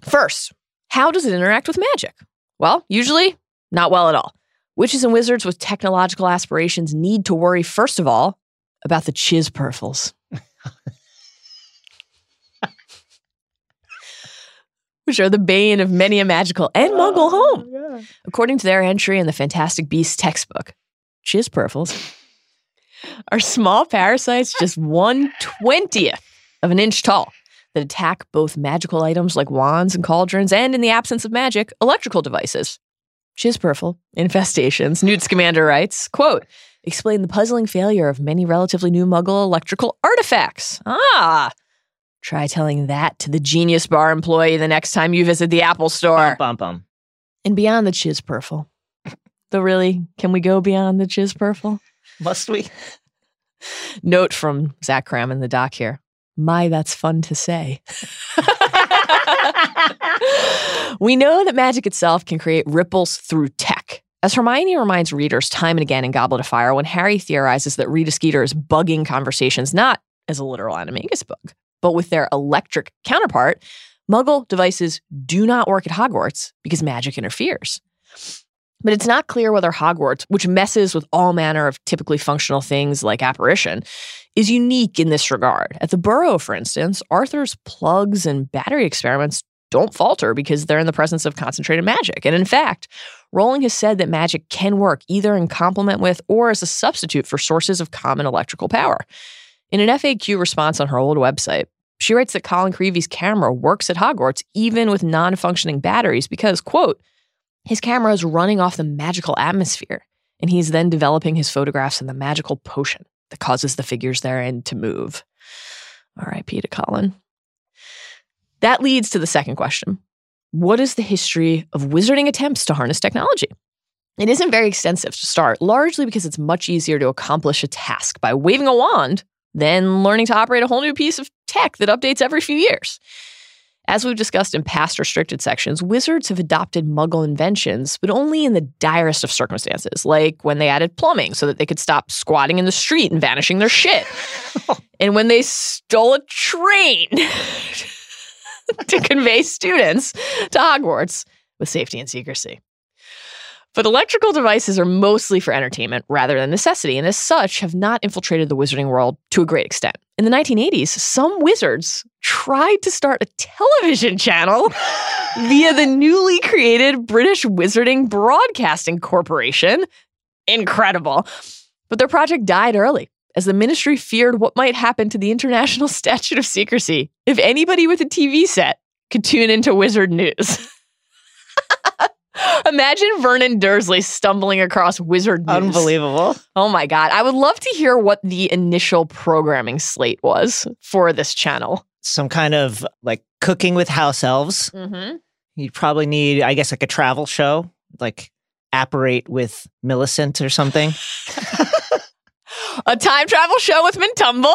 First, how does it interact with magic? Well, usually not well at all. Witches and wizards with technological aspirations need to worry, first of all, about the chiz purfles. Which are the bane of many a magical and Muggle home. Yeah. According to their entry in the Fantastic Beasts textbook, chiz purfles are small parasites just 1/20 of an inch tall that attack both magical items like wands and cauldrons and, in the absence of magic, electrical devices. Chiz-purfle infestations, Newt Scamander writes, quote, explain the puzzling failure of many relatively new Muggle electrical artifacts. Ah, try telling that to the Genius Bar employee the next time you visit the Apple Store. Bum, bum, bum. And beyond the chiz-purfle. Though really, can we go beyond the chiz-purfle? Must we? Note from Zach Cram in the doc here. My, that's fun to say. We know that magic itself can create ripples through tech. As Hermione reminds readers time and again in Goblet of Fire when Harry theorizes that Rita Skeeter is bugging conversations not as a literal animagus bug, but with their electric counterpart, Muggle devices do not work at Hogwarts because magic interferes. But it's not clear whether Hogwarts, which messes with all manner of typically functional things like apparition, is unique in this regard. At the Burrow, for instance, Arthur's plugs and battery experiments don't falter because they're in the presence of concentrated magic. And in fact, Rowling has said that magic can work either in complement with or as a substitute for sources of common electrical power. In an FAQ response on her old website, she writes that Colin Creevy's camera works at Hogwarts even with non-functioning batteries because, quote, his camera is running off the magical atmosphere, and he's then developing his photographs in the magical potion that causes the figures therein to move. R.I.P. to Colin. That leads to the second question. What is the history of wizarding attempts to harness technology? It isn't very extensive to start, largely because it's much easier to accomplish a task by waving a wand than learning to operate a whole new piece of tech that updates every few years. As we've discussed in past restricted sections, wizards have adopted Muggle inventions, but only in the direst of circumstances, like when they added plumbing so that they could stop squatting in the street and vanishing their shit. And when they stole a train to convey students to Hogwarts with safety and secrecy. But electrical devices are mostly for entertainment rather than necessity, and as such have not infiltrated the wizarding world to a great extent. In the 1980s, some wizards tried to start a television channel via the newly created British Wizarding Broadcasting Corporation. Incredible. But their project died early, as the ministry feared what might happen to the International Statute of Secrecy if anybody with a TV set could tune into wizard news. Imagine Vernon Dursley stumbling across wizard news. Unbelievable. Oh my God. I would love to hear what the initial programming slate was for this channel. Some kind of like cooking with house elves. Mm-hmm. You'd probably need, I guess, like a travel show, like apparate with Millicent or something. A time travel show with Mintumble.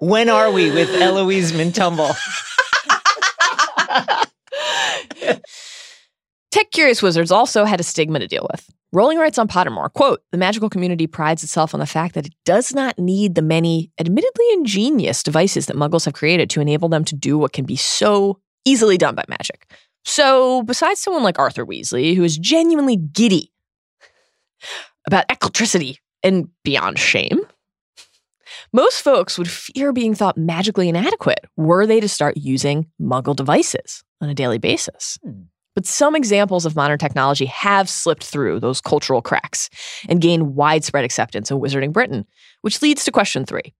When are we with Eloise Mintumble? Tech-curious wizards also had a stigma to deal with. Rowling writes on Pottermore, quote, the magical community prides itself on the fact that it does not need the many admittedly ingenious devices that Muggles have created to enable them to do what can be so easily done by magic. So besides someone like Arthur Weasley, who is genuinely giddy about eccentricity and beyond shame, most folks would fear being thought magically inadequate were they to start using Muggle devices on a daily basis. But some examples of modern technology have slipped through those cultural cracks and gained widespread acceptance in Wizarding Britain, which leads to question three.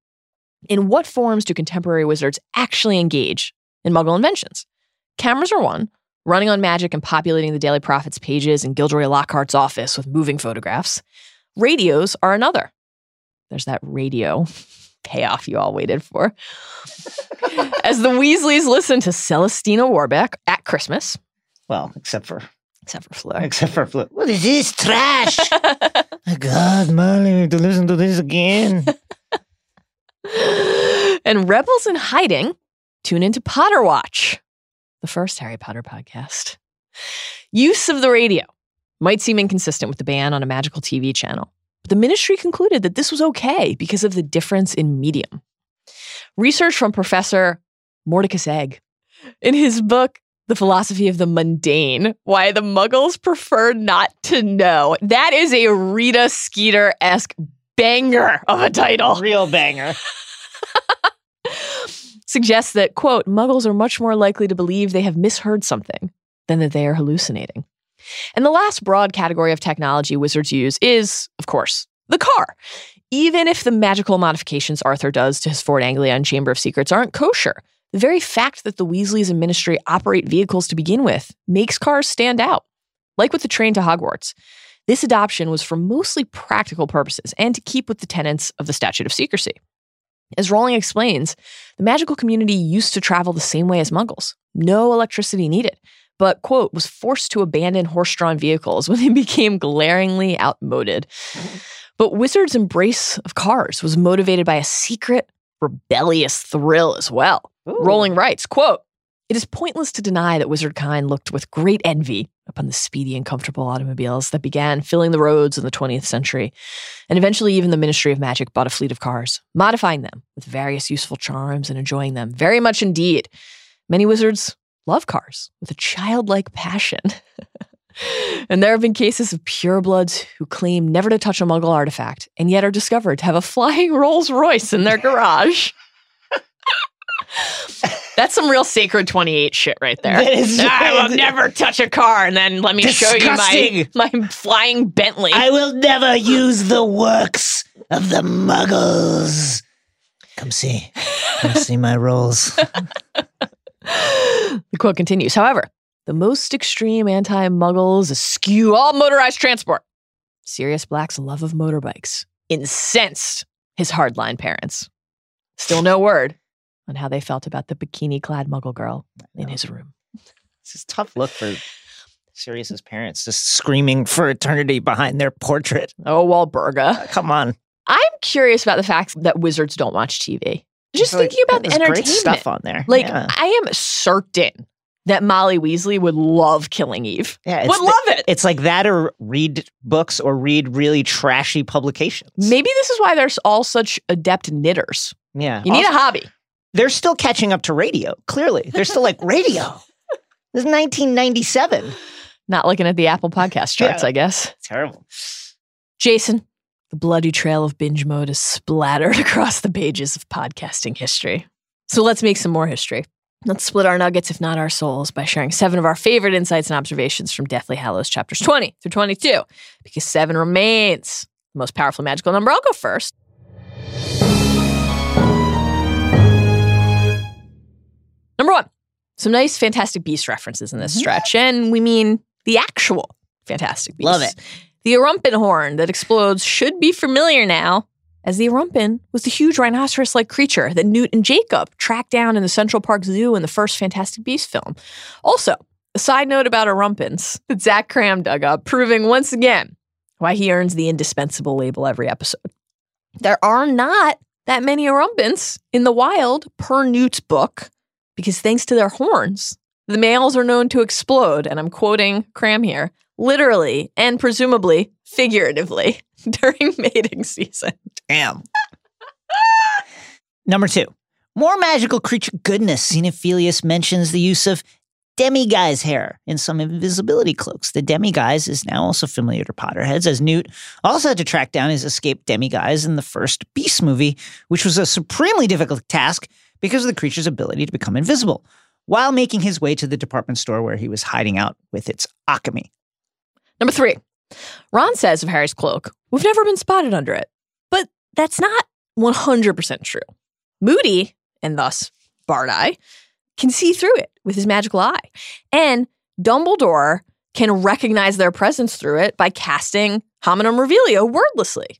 In what forms do contemporary wizards actually engage in Muggle inventions? Cameras are one, running on magic and populating the Daily Prophet's pages and Gilderoy Lockhart's office with moving photographs. Radios are another. There's that radio payoff you all waited for. As the Weasleys listen to Celestina Warbeck at Christmas. Well, except for Fleur. What is this trash? Oh God, Marley, we have to listen to this again. And Rebels in Hiding tune into Potterwatch, the first Harry Potter podcast. Use of the radio might seem inconsistent with the ban on a magical TV channel, but the ministry concluded that this was okay because of the difference in medium. Research from Professor Mordecus Egg in his book, The Philosophy of the Mundane, Why the Muggles Prefer Not to Know. That is a Rita Skeeter-esque banger of a title. Real banger. Suggests that, quote, Muggles are much more likely to believe they have misheard something than that they are hallucinating. And the last broad category of technology wizards use is, of course, the car. Even if the magical modifications Arthur does to his Ford Anglia and Chamber of Secrets aren't kosher, the very fact that the Weasleys and Ministry operate vehicles to begin with makes cars stand out. Like with the train to Hogwarts, this adoption was for mostly practical purposes and to keep with the tenets of the Statute of Secrecy. As Rowling explains, the magical community used to travel the same way as Muggles. No electricity needed, but, quote, was forced to abandon horse-drawn vehicles when they became glaringly outmoded. But wizards' embrace of cars was motivated by a secret, rebellious thrill as well. Ooh. Rowling writes, quote, it is pointless to deny that wizard kind looked with great envy upon the speedy and comfortable automobiles that began filling the roads in the 20th century. And eventually even the Ministry of Magic bought a fleet of cars, modifying them with various useful charms and enjoying them very much indeed. Many wizards love cars with a childlike passion. And there have been cases of purebloods who claim never to touch a Muggle artifact and yet are discovered to have a flying Rolls Royce in their garage. That's some real Sacred 28 shit right there. I will never touch a car, and then let me show you my flying Bentley. I will never use the works of the Muggles. Come see my Rolls. The quote continues, however, the most extreme anti-Muggles eschew all motorized transport. Sirius Black's love of motorbikes incensed his hardline parents. Still no word on how they felt about the bikini-clad Muggle girl in his room. This is a tough look for Sirius's parents, just screaming for eternity behind their portrait. Oh, Walburga. Come on. I'm curious about the fact that wizards don't watch TV. Just thinking about the entertainment. Great stuff on there. I am certain that Molly Weasley would love Killing Eve. Yeah, would love it. It's like that, or read books, or read really trashy publications. Maybe this is why there's all such adept knitters. Yeah. You need a hobby. They're still catching up to radio, clearly. They're still like, radio? This is 1997. Not looking at the Apple podcast charts, I guess. Terrible. Jason, the bloody trail of binge mode is splattered across the pages of podcasting history. So let's make some more history. Let's split our nuggets, if not our souls, by sharing 7 of our favorite insights and observations from Deathly Hallows chapters 20 through 22, because 7 remains the most powerful magical number. I'll go first. Number 1, some nice Fantastic Beasts references in this stretch, and we mean the actual Fantastic Beasts. Love it. The Arumpin horn that explodes should be familiar now, as the Arumpin was the huge rhinoceros-like creature that Newt and Jacob tracked down in the Central Park Zoo in the first Fantastic Beasts film. Also, a side note about Arumpins that Zach Cram dug up, proving once again why he earns the indispensable label every episode. There are not that many Arumpins in the wild per Newt's book, because thanks to their horns, the males are known to explode, and I'm quoting Cram here, literally and presumably figuratively during mating season. Damn. Number 2, more magical creature goodness. Xenophilius mentions the use of demiguise hair in some invisibility cloaks. The demiguise is now also familiar to Potterheads, as Newt also had to track down his escaped demiguise in the first Beast movie, which was a supremely difficult task because of the creature's ability to become invisible, while making his way to the department store where he was hiding out with its alchemy. Number 3, Ron says of Harry's cloak, we've never been spotted under it. But that's not 100% true. Moody, and thus Bardeye, can see through it with his magical eye. And Dumbledore can recognize their presence through it by casting Hominum Revelio wordlessly.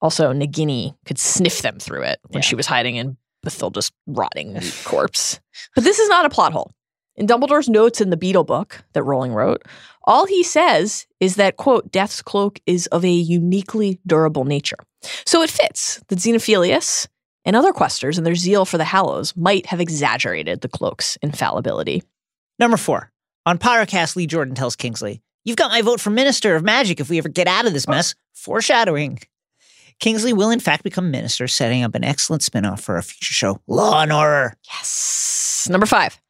Also, Nagini could sniff them through it when she was hiding in Bathilda's rotting corpse. But this is not a plot hole. In Dumbledore's notes in the Beetle book that Rowling wrote, all he says is that, quote, Death's cloak is of a uniquely durable nature. So it fits that Xenophilius and other questers and their zeal for the Hallows might have exaggerated the cloak's infallibility. Number 4, on Pottercast, Lee Jordan tells Kingsley, you've got my vote for Minister of Magic if we ever get out of this mess. Foreshadowing. Kingsley will, in fact, become minister, setting up an excellent spinoff for our future show, Law & Order. Yes. Number 5.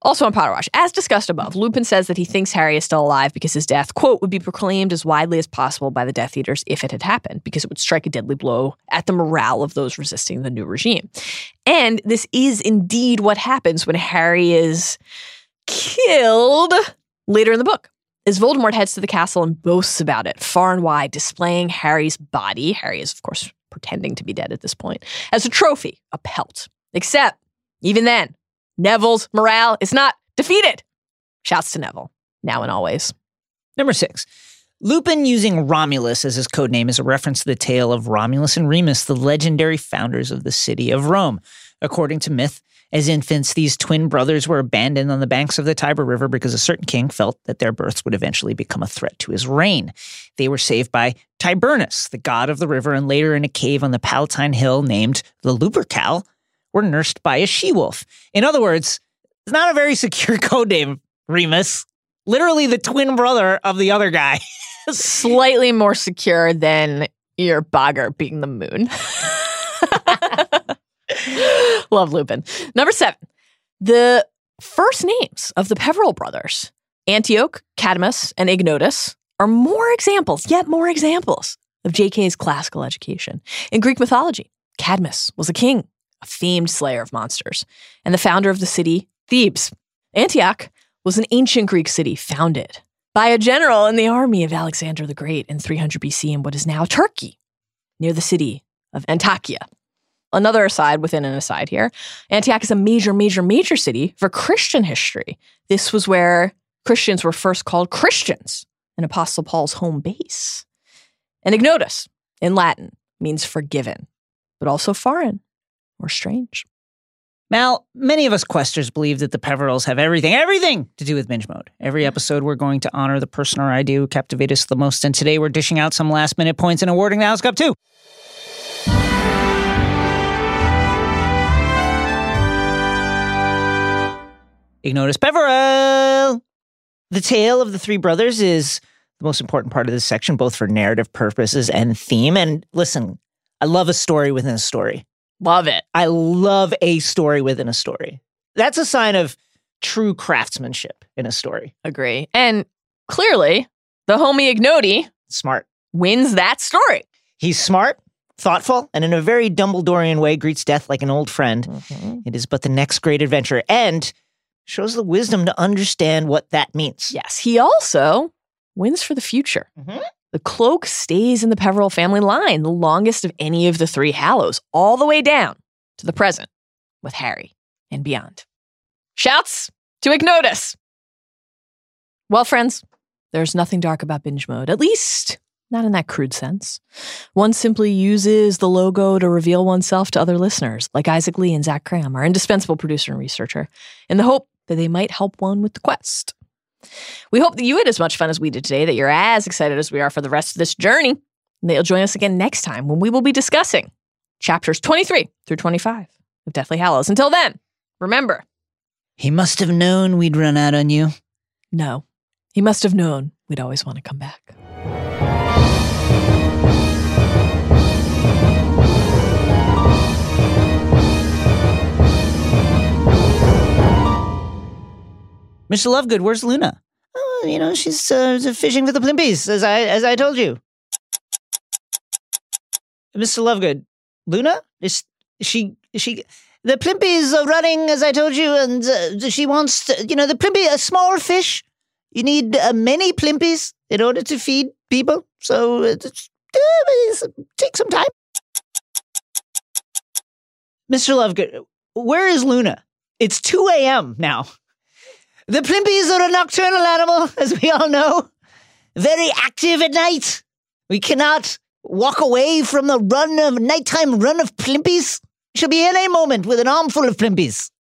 Also on Potterwatch, as discussed above, Lupin says that he thinks Harry is still alive because his death, quote, would be proclaimed as widely as possible by the Death Eaters if it had happened, because it would strike a deadly blow at the morale of those resisting the new regime. And this is indeed what happens when Harry is killed later in the book, as Voldemort heads to the castle and boasts about it far and wide, displaying Harry's body. Harry is, of course, pretending to be dead at this point, as a trophy, a pelt. Except, even then, Neville's morale is not defeated. Shouts to Neville, now and always. Number 6, Lupin using Romulus as his codename is a reference to the tale of Romulus and Remus, the legendary founders of the city of Rome. According to myth, as infants, these twin brothers were abandoned on the banks of the Tiber River because a certain king felt that their births would eventually become a threat to his reign. They were saved by Tiburnus, the god of the river, and later in a cave on the Palatine Hill named the Lupercal, were nursed by a she-wolf. In other words, it's not a very secure codename, Remus. Literally the twin brother of the other guy. Slightly more secure than your bogger being the moon. Love Lupin. Number 7, the first names of the Peverell brothers, Antioch Cadmus and Ignotus are more examples, yet more examples, of JK's classical education. In Greek mythology, Cadmus was a king, a famed slayer of monsters, and the founder of the city Thebes. Antioch was an ancient Greek city founded by a general in the army of Alexander the Great in 300 BC in what is now Turkey, near the city of Antakya. Another aside within an aside here, Antioch is a major, major, major city for Christian history. This was where Christians were first called Christians, and Apostle Paul's home base. And Ignotus, in Latin, means forgiven, but also foreign or strange. Mal, many of us questers believe that the Peverells have everything to do with Binge Mode. Every episode, we're going to honor the person or idea who captivated us the most, and today we're dishing out some last-minute points and awarding the House Cup, too. Ignotus Peverell! The tale of the three brothers is the most important part of this section, both for narrative purposes and theme. And listen, I love a story within a story. Love it. I love a story within a story. That's a sign of true craftsmanship in a story. Agree. And clearly, the homie Ignoti... smart. ...wins that story. He's smart, thoughtful, and in a very Dumbledorean way greets death like an old friend. Mm-hmm. It is but the next great adventure and shows the wisdom to understand what that means. Yes. He also wins for the future. Mm-hmm. The cloak stays in the Peverell family line, the longest of any of the three Hallows, all the way down to the present with Harry and beyond. Shouts to Ignotus. Well, friends, there's nothing dark about Binge Mode, at least not in that crude sense. One simply uses the logo to reveal oneself to other listeners, like Isaac Lee and Zach Cram, our indispensable producer and researcher, in the hope that they might help one with the quest. We hope that you had as much fun as we did today, that you're as excited as we are for the rest of this journey, and that you'll join us again next time when we will be discussing chapters 23 through 25 of Deathly Hallows. Until then, remember. He must have known we'd run out on you. No, he must have known we'd always want to come back. Mr. Lovegood, where's Luna? Oh, you know, she's fishing for the plimpies, as I told you. Mr. Lovegood, Luna? Is she? The plimpies are running, as I told you, and she wants to, you know, the plimpy, a small fish. You need many plimpies in order to feed people, so take some time. Mr. Lovegood, where is Luna? It's 2 a.m. now. The plimpies are a nocturnal animal, as we all know. Very active at night. We cannot walk away from the nighttime run of plimpies. She'll be in a moment with an armful of plimpies.